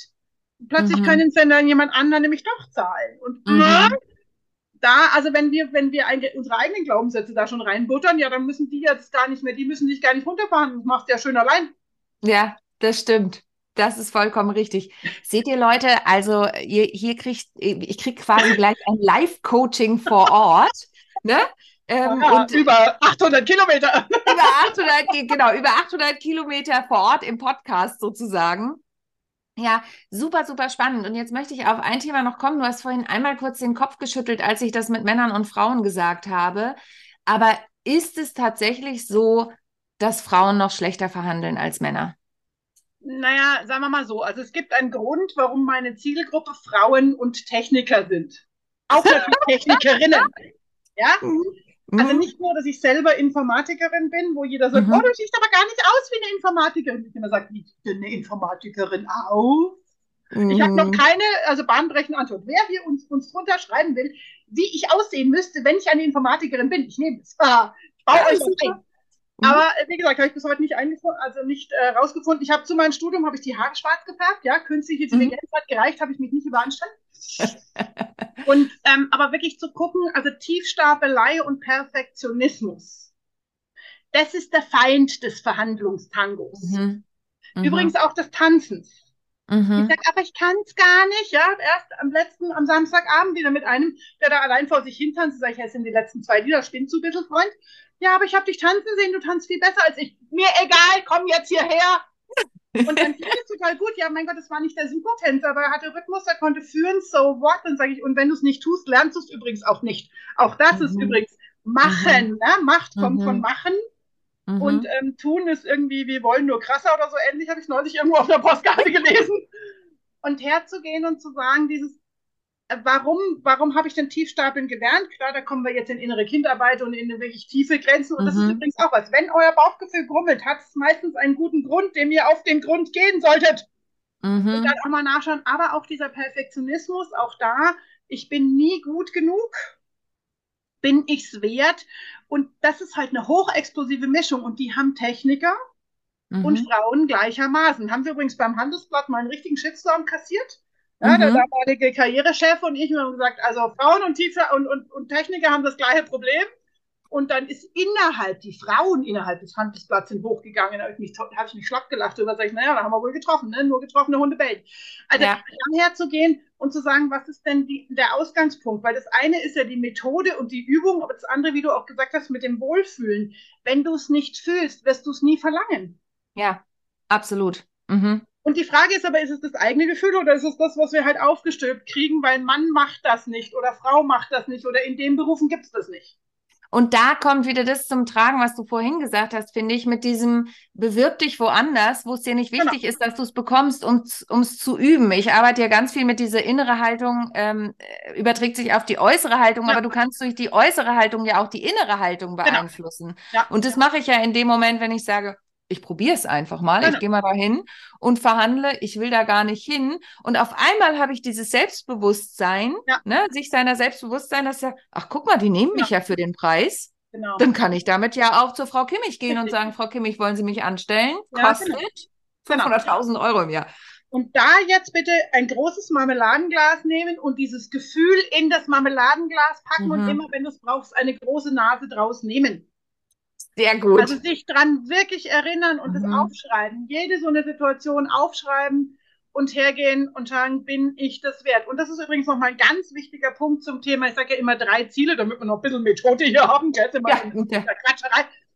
plötzlich mhm. können sie dann jemand anderen nämlich doch zahlen. Und mhm. na, da, also wenn wir, wenn wir ein, unsere eigenen Glaubenssätze da schon reinbuttern, ja, dann müssen die jetzt gar nicht mehr, die müssen sich gar nicht runterfahren. Das machst du ja schön allein. Ja, das stimmt. Das ist vollkommen richtig. Seht ihr, Leute, also ihr, hier kriegt, ich kriege quasi gleich ein Live-Coaching vor Ort, ne? Ähm, ja, und über achthundert Kilometer. über achthundert, genau, über achthundert Kilometer vor Ort im Podcast sozusagen. Ja, super, super spannend. Und jetzt möchte ich auf ein Thema noch kommen. Du hast vorhin einmal kurz den Kopf geschüttelt, als ich das mit Männern und Frauen gesagt habe. Aber ist es tatsächlich so, dass Frauen noch schlechter verhandeln als Männer? Naja, sagen wir mal so. Also es gibt einen Grund, warum meine Zielgruppe Frauen und Techniker sind. Auch natürlich Technikerinnen. Ja? Mhm. Also nicht nur, dass ich selber Informatikerin bin, wo jeder sagt, mhm. oh, du siehst aber gar nicht aus wie eine Informatikerin. Ich immer sage, wie sieht denn eine Informatikerin aus? Mhm. Ich habe noch keine, also bahnbrechende Antwort. Wer hier uns, uns drunter schreiben will, wie ich aussehen müsste, wenn ich eine Informatikerin bin, ich nehme es. Ah, ich baue euch das ein. Aber wie gesagt, habe ich bis heute nicht eingefunden, also nicht äh, rausgefunden. Ich habe zu meinem Studium habe ich die Haare schwarz gefärbt, ja, künstliche Intelligenz mhm. hat gereicht, habe ich mich nicht überanstrengt. und ähm, aber wirklich zu gucken, also Tiefstapelei und Perfektionismus, das ist der Feind des Verhandlungstangos. Mhm. Mhm. Übrigens auch des Tanzens. Mhm. Ich sage, aber ich kann es gar nicht, ja, erst am letzten, am Samstagabend wieder mit einem, der da allein vor sich hin tanzt, sage ich, jetzt sind die letzten zwei Lieder, spinnst du ein bisschen, Freund? Ja, aber ich habe dich tanzen sehen, du tanzt viel besser als ich. Mir egal, komm jetzt hierher. Und dann klingt es total gut. Ja, mein Gott, das war nicht der Supertänzer, aber er hatte Rhythmus, er konnte führen, so what? Dann sage ich, und wenn du es nicht tust, lernst du es übrigens auch nicht. Auch das mhm. ist übrigens machen, mhm. ne? Macht kommt mhm. von machen. Mhm. Und ähm, tun ist irgendwie, wir wollen nur krasser oder so ähnlich, habe ich neulich irgendwo auf einer Postkarte gelesen. Und herzugehen und zu sagen, dieses, Warum, warum habe ich denn Tiefstapeln gelernt? Klar, da kommen wir jetzt in innere Kindarbeit und in wirklich tiefe Grenzen. Und das mhm. ist übrigens auch was. Wenn euer Bauchgefühl grummelt, hat es meistens einen guten Grund, dem ihr auf den Grund gehen solltet. Mhm. Und dann auch mal nachschauen. Aber auch dieser Perfektionismus, auch da, ich bin nie gut genug, bin ich's wert. Und das ist halt eine hochexplosive Mischung. Und die haben Techniker mhm. und Frauen gleichermaßen. Haben wir übrigens beim Handelsblatt mal einen richtigen Shitstorm kassiert. Ja, mhm. der damalige Karrierechef und ich haben gesagt, also Frauen und, Tiefe und, und, und Techniker haben das gleiche Problem. Und dann ist innerhalb, die Frauen innerhalb des Handelsblatts sind hochgegangen. Da habe ich mich, hab mich schlapp gelacht. Und da sage ich, naja, da haben wir wohl getroffen, ne? Nur getroffene Hunde bellen. Also ja. dann herzugehen und zu sagen, was ist denn die, der Ausgangspunkt? Weil das eine ist ja die Methode und die Übung, aber das andere, wie du auch gesagt hast, mit dem Wohlfühlen. Wenn du es nicht fühlst, wirst du es nie verlangen. Ja, absolut. Mhm. Und die Frage ist aber, ist es das eigene Gefühl oder ist es das, was wir halt aufgestülpt kriegen, weil Mann macht das nicht oder Frau macht das nicht oder in den Berufen gibt es das nicht. Und da kommt wieder das zum Tragen, was du vorhin gesagt hast, finde ich, mit diesem bewirb dich woanders, wo es dir nicht wichtig genau. ist, dass du es bekommst, um es zu üben. Ich arbeite ja ganz viel mit dieser innere Haltung, ähm, überträgt sich auf die äußere Haltung, ja. aber du kannst durch die äußere Haltung ja auch die innere Haltung beeinflussen. Genau. Ja. Und das mache ich ja in dem Moment, wenn ich sage, ich probiere es einfach mal, genau. ich gehe mal dahin und verhandle, ich will da gar nicht hin. Und auf einmal habe ich dieses Selbstbewusstsein, ja. ne, sich seiner Selbstbewusstsein, dass ja, ach guck mal, die nehmen ja. mich ja für den Preis. Genau. Dann kann ich damit ja auch zur Frau Kimich gehen Richtig. Und sagen, Frau Kimich, wollen Sie mich anstellen? Ja, Kostet genau. fünfhunderttausend Euro im Jahr. Und da jetzt bitte ein großes Marmeladenglas nehmen und dieses Gefühl in das Marmeladenglas packen, mhm, und immer, wenn du es brauchst, eine große Nase draus nehmen. Sehr gut. Also sich dran wirklich erinnern und, mhm, das aufschreiben. Jede so eine Situation aufschreiben und hergehen und sagen, bin ich das wert? Und das ist übrigens nochmal ein ganz wichtiger Punkt zum Thema. Ich sage ja immer drei Ziele, damit wir noch ein bisschen Methode hier haben. Gell? Ja, okay.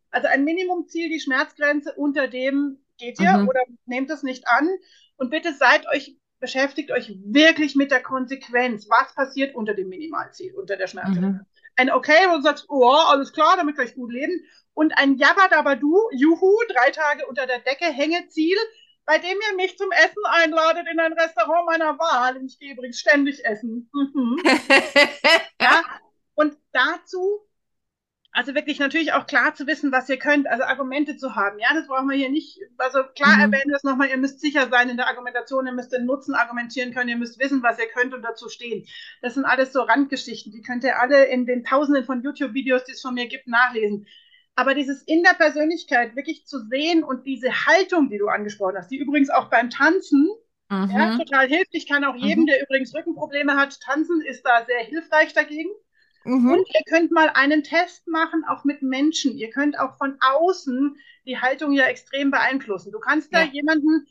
Also ein Minimumziel, die Schmerzgrenze, unter dem geht ihr, mhm, oder nehmt es nicht an. Und bitte seid euch, beschäftigt euch wirklich mit der Konsequenz. Was passiert unter dem Minimalziel, unter der Schmerzgrenze? Mhm. Ein Okay, wo du sagst, oh, alles klar, damit kann ich gut leben. Und ein Jabba-Dabba-Du, Juhu, drei Tage unter der Decke, Hängeziel, bei dem ihr mich zum Essen einladet in ein Restaurant meiner Wahl. Ich gehe übrigens ständig essen. Mhm. Ja. Und dazu, also wirklich natürlich auch klar zu wissen, was ihr könnt, also Argumente zu haben. Ja, das brauchen wir hier nicht, also klar, mhm, erwähnen wir es nochmal, ihr müsst sicher sein in der Argumentation, ihr müsst den Nutzen argumentieren können, ihr müsst wissen, was ihr könnt und dazu stehen. Das sind alles so Randgeschichten, die könnt ihr alle in den Tausenden von YouTube-Videos, die es von mir gibt, nachlesen. Aber dieses in der Persönlichkeit wirklich zu sehen und diese Haltung, die du angesprochen hast, die übrigens auch beim Tanzen, mhm, ja, total hilft. Ich kann auch jedem, mhm, der übrigens Rückenprobleme hat, tanzen ist da sehr hilfreich dagegen. Mhm. Und ihr könnt mal einen Test machen, auch mit Menschen. Ihr könnt auch von außen die Haltung ja extrem beeinflussen. Du kannst da, ja, jemanden,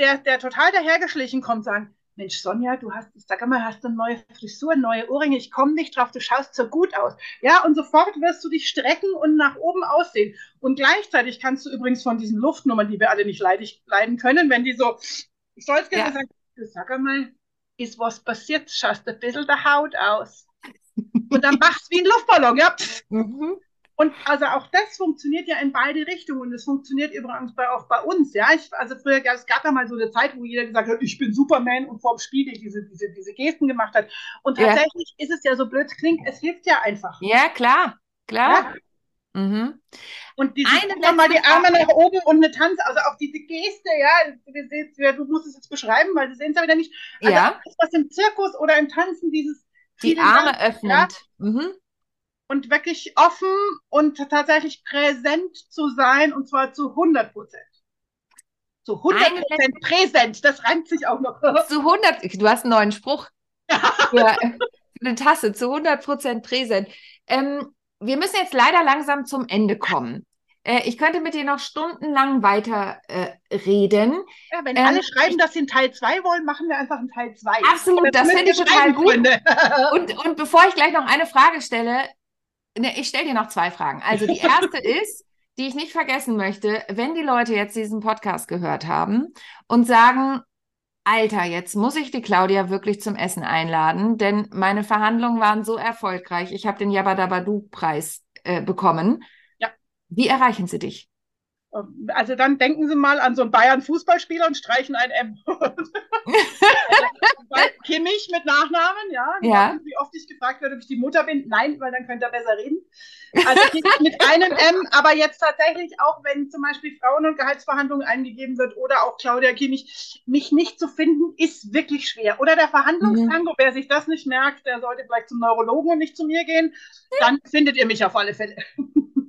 der, der total dahergeschlichen kommt, sagen, Mensch, Sonja, du hast, sag mal, hast eine neue Frisur, neue Ohrringe, ich komme nicht drauf, du schaust so gut aus. Ja, und sofort wirst du dich strecken und nach oben aussehen. Und gleichzeitig kannst du übrigens von diesen Luftnummern, die wir alle nicht leidig, leiden können, wenn die so stolz gehen, ja, und sagen, du, sag mal, ist was passiert, schaust ein bisschen der Haut aus. Und dann machst du wie ein Luftballon, ja. Mhm. Und also auch das funktioniert ja in beide Richtungen und es funktioniert übrigens bei, auch bei uns, ja. Ich, also früher gab es gerade mal so eine Zeit, wo jeder gesagt hat, ich bin Superman und vorm Spiegel diese, diese, diese Gesten gemacht hat. Und tatsächlich, ja, ist es ja so blöd klingt, es hilft ja einfach. Ja, klar, klar. Ja? Mhm. Und diese, mal die Arme nach oben und eine Tanz, also auch diese Geste, ja, du musst es jetzt beschreiben, weil sie sehen es ja wieder nicht. Also ja, das, was im Zirkus oder im Tanzen, dieses die Arme Dank, öffnet. Ja? Mhm. Und wirklich offen und tatsächlich präsent zu sein, und zwar zu hundert Prozent. Zu hundert Prozent präsent, das reimt sich auch noch. Zu hundert, du hast einen neuen Spruch. Ja, eine Tasse, zu hundert Prozent präsent. Ähm, wir müssen jetzt leider langsam zum Ende kommen. Äh, ich könnte mit dir noch stundenlang weiter äh, reden. Ja, wenn ähm, alle schreiben, dass sie einen Teil zwei wollen, machen wir einfach einen Teil zwei. Absolut, das, das finde ich total gut. Und, und bevor ich gleich noch eine Frage stelle, ich stelle dir noch zwei Fragen. Also die erste ist, die ich nicht vergessen möchte, wenn die Leute jetzt diesen Podcast gehört haben und sagen, Alter, jetzt muss ich die Claudia wirklich zum Essen einladen, denn meine Verhandlungen waren so erfolgreich. Ich habe den Jabba-Dabba-Du-Preis äh, bekommen. Ja. Wie erreichen sie dich? Also dann denken Sie mal an so einen Bayern-Fußballspieler und streichen ein M. Kimich mit Nachnamen, ja. Ja. Wie oft ich gefragt werde, ob ich die Mutter bin. Nein, weil dann könnt ihr besser reden. Also Kimich mit einem M, aber jetzt tatsächlich auch, wenn zum Beispiel Frauen- und Gehaltsverhandlungen eingegeben wird oder auch Claudia Kimich, mich nicht zu finden, ist wirklich schwer. Oder der Verhandlungstango, mhm, wer sich das nicht merkt, der sollte vielleicht zum Neurologen und nicht zu mir gehen. Dann findet ihr mich auf alle Fälle.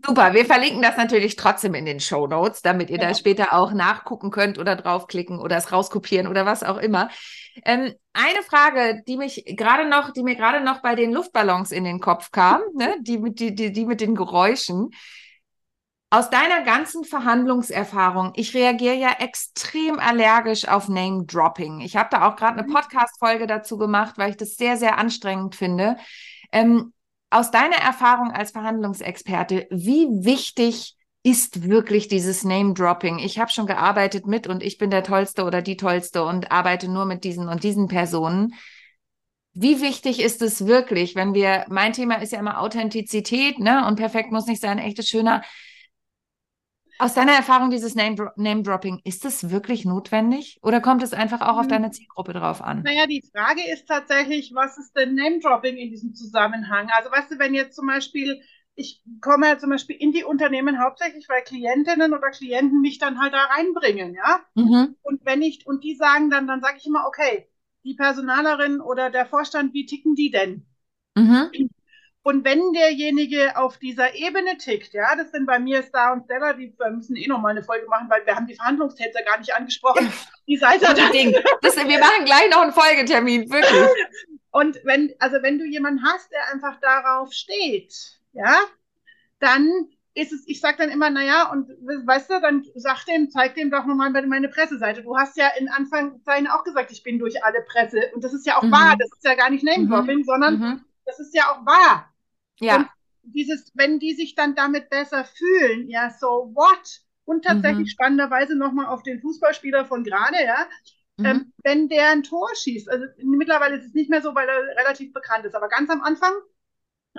Super, wir verlinken das natürlich trotzdem in den Shownotes, damit ihr, ja, da später auch nachgucken könnt oder draufklicken oder es rauskopieren oder was auch immer. Ähm, eine Frage, die mich gerade noch, die mir gerade noch bei den Luftballons in den Kopf kam, ne? die, die, die, die mit den Geräuschen. Aus deiner ganzen Verhandlungserfahrung, ich reagiere ja extrem allergisch auf Name-Dropping. Ich habe da auch gerade eine Podcast-Folge dazu gemacht, weil ich das sehr, sehr anstrengend finde. Ähm, Aus deiner Erfahrung als Verhandlungsexperte, wie wichtig ist wirklich dieses Name-Dropping? Ich habe schon gearbeitet mit und ich bin der Tollste oder die Tollste und arbeite nur mit diesen und diesen Personen. Wie wichtig ist es wirklich, wenn wir, mein Thema ist ja immer Authentizität, ne? Und perfekt muss nicht sein, echt ist schöner. Aus deiner Erfahrung dieses Name-Dropping, ist das wirklich notwendig oder kommt es einfach auch auf deine Zielgruppe drauf an? Naja, die Frage ist tatsächlich, was ist denn Name-Dropping in diesem Zusammenhang? Also weißt du, wenn jetzt zum Beispiel, ich komme ja zum Beispiel in die Unternehmen hauptsächlich, weil Klientinnen oder Klienten mich dann halt da reinbringen, ja? Mhm. Und wenn ich, und die sagen dann, dann sage ich immer, okay, die Personalerin oder der Vorstand, wie ticken die denn? Mhm. Und wenn derjenige auf dieser Ebene tickt, ja, das sind bei mir Star und Stella, die wir müssen eh nochmal eine Folge machen, weil wir haben die Verhandlungstänzer gar nicht angesprochen. Die seid ihr dann. Das, wir machen gleich noch einen Folgetermin, wirklich. Und wenn, also wenn du jemanden hast, der einfach darauf steht, ja, dann ist es, ich sage dann immer, naja, und weißt du, dann sag dem, zeig dem doch nochmal meine Presseseite. Du hast ja in Anfangszeichen auch gesagt, ich bin durch alle Presse. Und das ist ja auch mhm. wahr, das ist ja gar nicht Name-Dropping, mhm. sondern mhm. das ist ja auch wahr. Ja. Und dieses, wenn die sich dann damit besser fühlen, ja, so what? Und tatsächlich mhm. spannenderweise nochmal auf den Fußballspieler von gerade, ja, mhm. ähm, wenn der ein Tor schießt, also mittlerweile ist es nicht mehr so, weil er relativ bekannt ist, aber ganz am Anfang,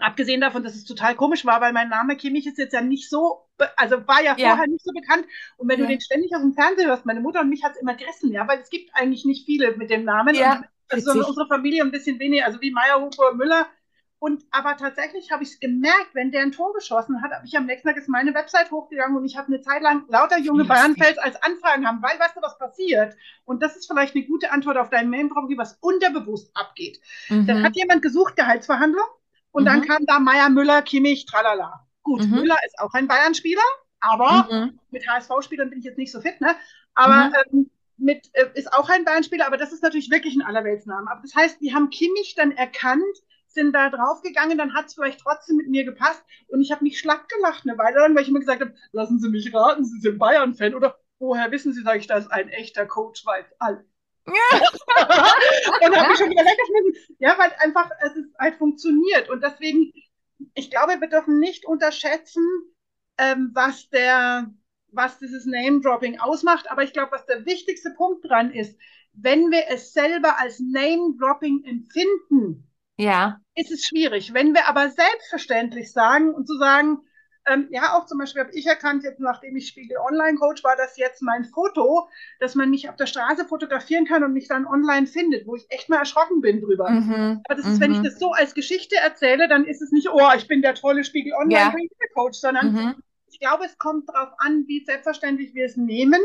abgesehen davon, dass es total komisch war, weil mein Name Kimmich ist jetzt ja nicht so, also war ja vorher ja. nicht so bekannt. Und wenn ja. du den ständig auf dem Fernseher hörst, meine Mutter und mich hat es immer gerissen, ja, weil es gibt eigentlich nicht viele mit dem Namen. Ja. Also unsere Familie ein bisschen weniger, also wie Meyerhofer, Müller. Und, aber tatsächlich habe ich es gemerkt, wenn der ein Tor geschossen hat, habe ich am nächsten Tag ist meine Website hochgegangen und ich habe eine Zeit lang lauter junge Bayernfans als Anfragen haben, weil, weißt du, was passiert? Und das ist vielleicht eine gute Antwort auf deinen Mail-Problem, was unterbewusst abgeht. Mhm. Dann hat jemand gesucht, Gehaltsverhandlung, und mhm. dann kam da Meier, Müller, Kimmich, tralala. Gut, mhm. Müller ist auch ein Bayern-Spieler, aber mhm. mit H S V-Spielern bin ich jetzt nicht so fit, ne? Aber... Mhm. Ähm, Mit, äh, ist auch ein Bayern-Spieler, aber das ist natürlich wirklich ein Allerweltsname. Aber das heißt, die haben Kimmich dann erkannt, sind da draufgegangen, dann hat es vielleicht trotzdem mit mir gepasst und ich habe mich schlapp gelacht eine Weile lang, weil ich immer gesagt habe, lassen Sie mich raten, Sie sind Bayern-Fan oder woher wissen Sie, sage ich, das ist ein echter Coach, weiß alles. Und habe mich schon wieder weggeschmissen. Ja, weil einfach, es ist halt funktioniert und deswegen, ich glaube, wir dürfen nicht unterschätzen, ähm, was der... was dieses Name-Dropping ausmacht. Aber ich glaube, was der wichtigste Punkt dran ist, wenn wir es selber als Name-Dropping empfinden, ja. ist es schwierig. Wenn wir aber selbstverständlich sagen und zu so sagen, ähm, ja, auch zum Beispiel habe ich erkannt, jetzt nachdem ich Spiegel Online-Coach war, dass jetzt mein Foto, dass man mich auf der Straße fotografieren kann und mich dann online findet, wo ich echt mal erschrocken bin drüber. Mhm. Aber das mhm. ist, wenn ich das so als Geschichte erzähle, dann ist es nicht, oh, ich bin der tolle Spiegel Online-Coach, ja. sondern mhm. ich glaube, es kommt darauf an, wie selbstverständlich wir es nehmen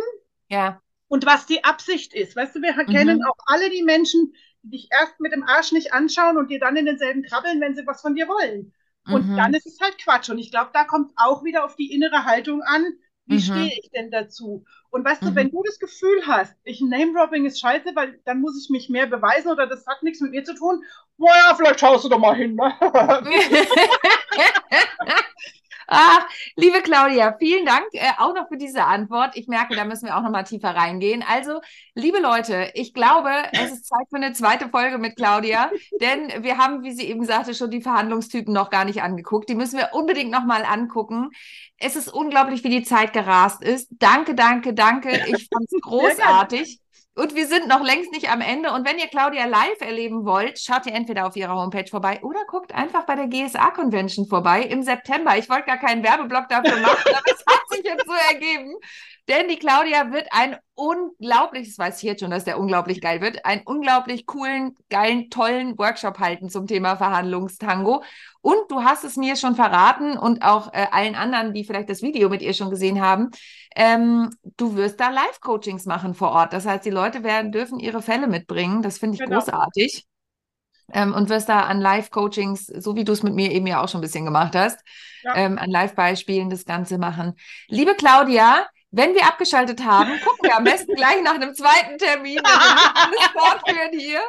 ja. und was die Absicht ist. Weißt du, wir mhm. kennen auch alle die Menschen, die dich erst mit dem Arsch nicht anschauen und dir dann in denselben krabbeln, wenn sie was von dir wollen. Und mhm. dann ist es halt Quatsch. Und ich glaube, da kommt es auch wieder auf die innere Haltung an, wie mhm. stehe ich denn dazu? Und weißt mhm. du, wenn du das Gefühl hast, ich Name-Dropping ist scheiße, weil dann muss ich mich mehr beweisen oder das hat nichts mit mir zu tun, naja, vielleicht schaust du doch mal hin. Ne? Ach, liebe Claudia, vielen Dank äh, auch noch für diese Antwort. Ich merke, da müssen wir auch noch mal tiefer reingehen. Also, liebe Leute, ich glaube, es ist Zeit für eine zweite Folge mit Claudia, denn wir haben, wie sie eben sagte, schon die Verhandlungstypen noch gar nicht angeguckt. Die müssen wir unbedingt noch mal angucken. Es ist unglaublich, wie die Zeit gerast ist. Danke, danke, danke. Ich fand es großartig. Und wir sind noch längst nicht am Ende. Und wenn ihr Claudia live erleben wollt, schaut ihr entweder auf ihrer Homepage vorbei oder guckt einfach bei der G S A-Convention vorbei im September. Ich wollte gar keinen Werbeblock dafür machen, aber es hat sich jetzt so ergeben. Denn die Claudia wird ein unglaublich, das weiß ich jetzt schon, dass der unglaublich geil wird, einen unglaublich coolen, geilen, tollen Workshop halten zum Thema Verhandlungstango. Und du hast es mir schon verraten und auch äh, allen anderen, die vielleicht das Video mit ihr schon gesehen haben, ähm, du wirst da Live-Coachings machen vor Ort. Das heißt, die Leute werden dürfen ihre Fälle mitbringen. Das finde ich genau. großartig. Ähm, und wirst da an Live-Coachings, so wie du es mit mir eben ja auch schon ein bisschen gemacht hast, ja. ähm, an Live-Beispielen das Ganze machen. Liebe Claudia, wenn wir abgeschaltet haben, gucken wir am besten gleich nach einem zweiten Termin, wenn wir fortführen hier.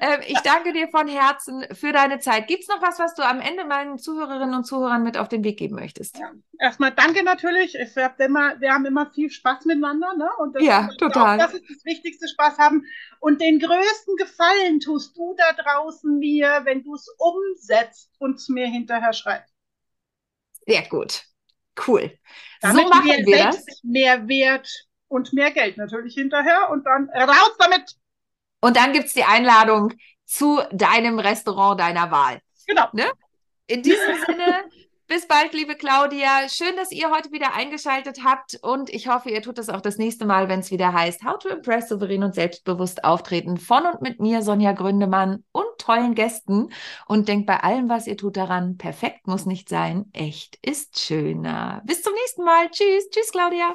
Ähm, ich danke dir von Herzen für deine Zeit. Gibt es noch was, was du am Ende meinen Zuhörerinnen und Zuhörern mit auf den Weg geben möchtest? Ja. Erstmal danke natürlich. Ich hab immer, wir haben immer viel Spaß miteinander. Ne? Und das ja, ist, total. Auch, das ist das wichtigste, Spaß haben. Und den größten Gefallen tust du da draußen mir, wenn du es umsetzt und es mir hinterher schreibst. Sehr gut. Cool. Damit so machen wir, wir das. Mehr Wert und mehr Geld natürlich hinterher und dann raus damit. Und dann gibt es die Einladung zu deinem Restaurant deiner Wahl. Genau. Ne? In diesem Sinne, bis bald, liebe Claudia. Schön, dass ihr heute wieder eingeschaltet habt und ich hoffe, ihr tut das auch das nächste Mal, wenn es wieder heißt, How to Impress, souverän und selbstbewusst auftreten. Von und mit mir, Sonja Gründemann und tollen Gästen. Und denkt bei allem, was ihr tut, daran, perfekt muss nicht sein, echt ist schöner. Bis zum nächsten Mal. Tschüss. Tschüss, Claudia.